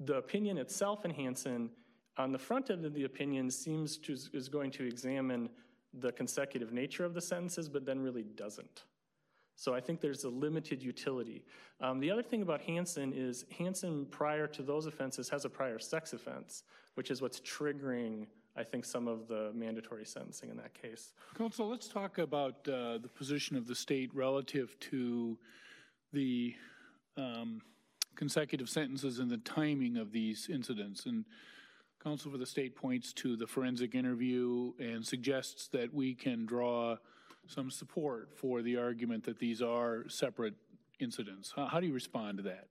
The opinion itself in Hansen, on the front end of the opinion, is going to examine the consecutive nature of the sentences, but then really doesn't. So I think there's a limited utility. The other thing about Hansen is Hansen, prior to those offenses, has a prior sex offense, which is what's triggering, I think, some of the mandatory sentencing in that case. Counsel, let's talk about the position of the state relative to the consecutive sentences and the timing of these incidents. And counsel for the state points to the forensic interview and suggests that we can draw some support for the argument that these are separate incidents. How do you respond to that?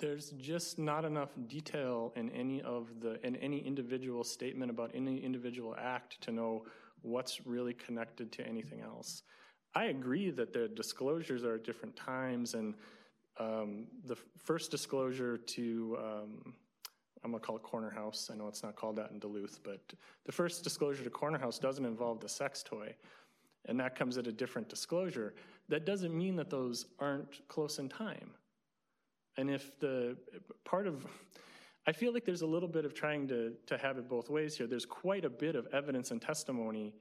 There's just not enough detail in any individual statement about any individual act to know what's really connected to anything else. I agree that the disclosures are at different times and The first disclosure to, I'm going to call it Corner House. I know it's not called that in Duluth, but the first disclosure to Corner House doesn't involve the sex toy, and that comes at a different disclosure. That doesn't mean that those aren't close in time. And if the part of, I feel like there's a little bit of trying to have it both ways here. There's quite a bit of evidence and testimony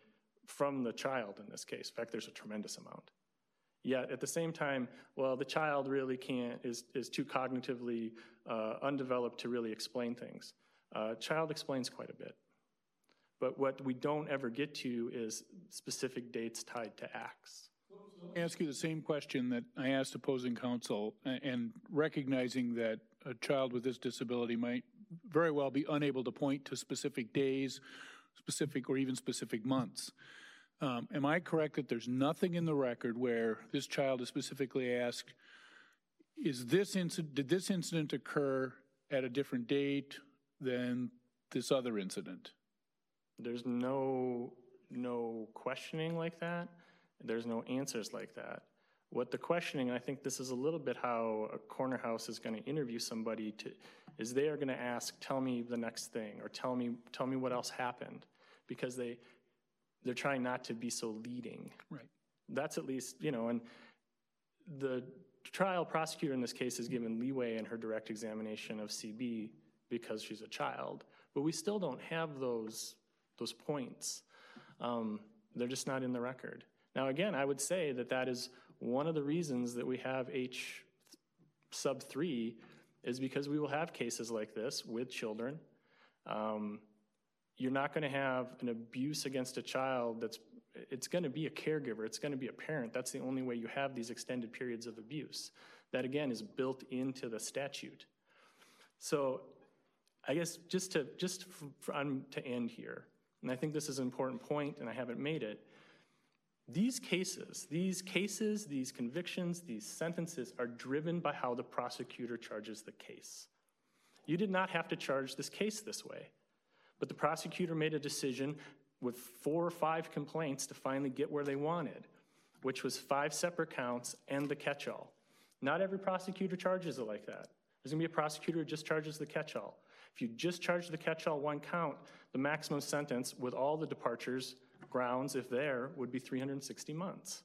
from the child in this case. In fact, there's a tremendous amount. Yet at the same time, well, the child really can't, is too cognitively undeveloped to really explain things. Child explains quite a bit. But what we don't ever get to is specific dates tied to acts. Let me ask you the same question that I asked opposing counsel, and recognizing that a child with this disability might very well be unable to point to specific days, specific or even specific months. Am I correct that there's nothing in the record where this child is specifically asked, "Is this incident? Did this incident occur at a different date than this other incident?" There's no questioning like that. There's no answers like that. What the questioning, I think this is a little bit how a Corner House is going to interview somebody, is they are going to ask, "Tell me the next thing," or "Tell me what else happened," because they're trying not to be so leading. Right. That's at least, and the trial prosecutor in this case is given leeway in her direct examination of CB because she's a child, but we still don't have those points. They're just not in the record. Now, again, I would say that is one of the reasons that we have H sub 3 is because we will have cases like this with children. You're not going to have an abuse against a child it's going to be a caregiver, it's going to be a parent. That's the only way you have these extended periods of abuse. That, again, is built into the statute. So I guess to end here, and I think this is an important point, and I haven't made it, these cases, these convictions, these sentences are driven by how the prosecutor charges the case. You did not have to charge this case this way. But the prosecutor made a decision with 4 or 5 complaints to finally get where they wanted, which was 5 separate counts and the catch-all. Not every prosecutor charges it like that. There's going to be a prosecutor who just charges the catch-all. If you just charge the catch-all 1 count, the maximum sentence with all the departures, grounds, if there, would be 360 months.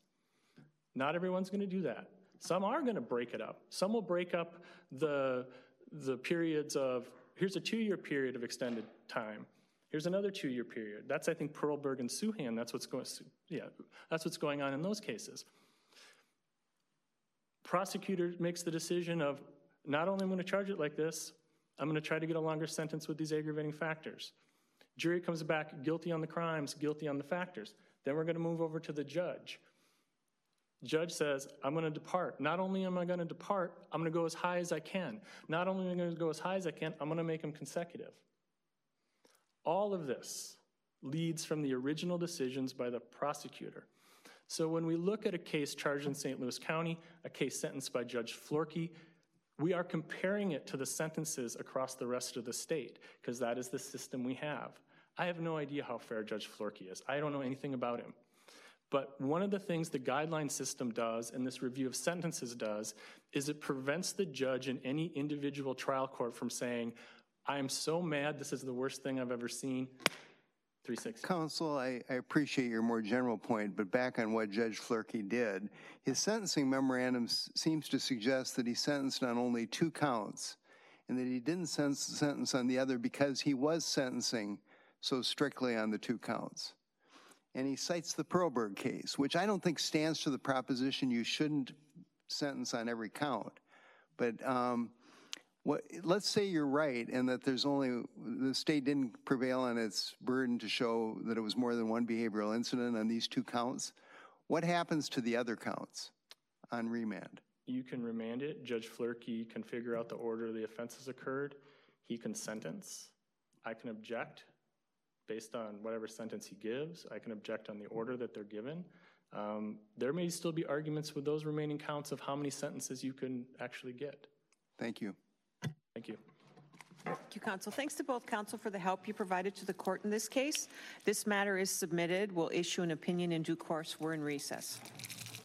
Not everyone's going to do that. Some are going to break it up. Some will break up the periods of, here's a 2-year period of extended time. Here's another 2-year period. That's, I think, Perlberg and Suhan. That's what's going on in those cases. Prosecutor makes the decision of, not only am I going to charge it like this, I'm going to try to get a longer sentence with these aggravating factors. Jury comes back guilty on the crimes, guilty on the factors. Then we're going to move over to the judge. Judge says, I'm going to depart. Not only am I going to depart, I'm going to go as high as I can. Not only am I going to go as high as I can, I'm going to make them consecutive. All of this leads from the original decisions by the prosecutor. So when we look at a case charged in St. Louis County, a case sentenced by Judge Flerkey, we are comparing it to the sentences across the rest of the state, because that is the system we have. I have no idea how fair Judge Flerkey is. I don't know anything about him. But one of the things the guideline system does, and this review of sentences does, is it prevents the judge in any individual trial court from saying, I am so mad, this is the worst thing I've ever seen, 360. Counsel, I appreciate your more general point, but back on what Judge Flerkey did, his sentencing memorandum seems to suggest that he sentenced on only 2 counts, and that he didn't sentence on the other because he was sentencing so strictly on the 2 counts. And he cites the Perlberg case, which I don't think stands to the proposition you shouldn't sentence on every count. But let's say you're right and that the state didn't prevail on its burden to show that it was more than one behavioral incident on these 2 counts. What happens to the other counts on remand? You can remand it. Judge Flerkey can figure out the order the offenses occurred. He can sentence. I can object. Based on whatever sentence he gives, I can object on the order that they're given. There may still be arguments with those remaining counts of how many sentences you can actually get. Thank you. Thank you. Thank you, counsel. Thanks to both counsel for the help you provided to the court in this case. This matter is submitted. We'll issue an opinion in due course. We're in recess.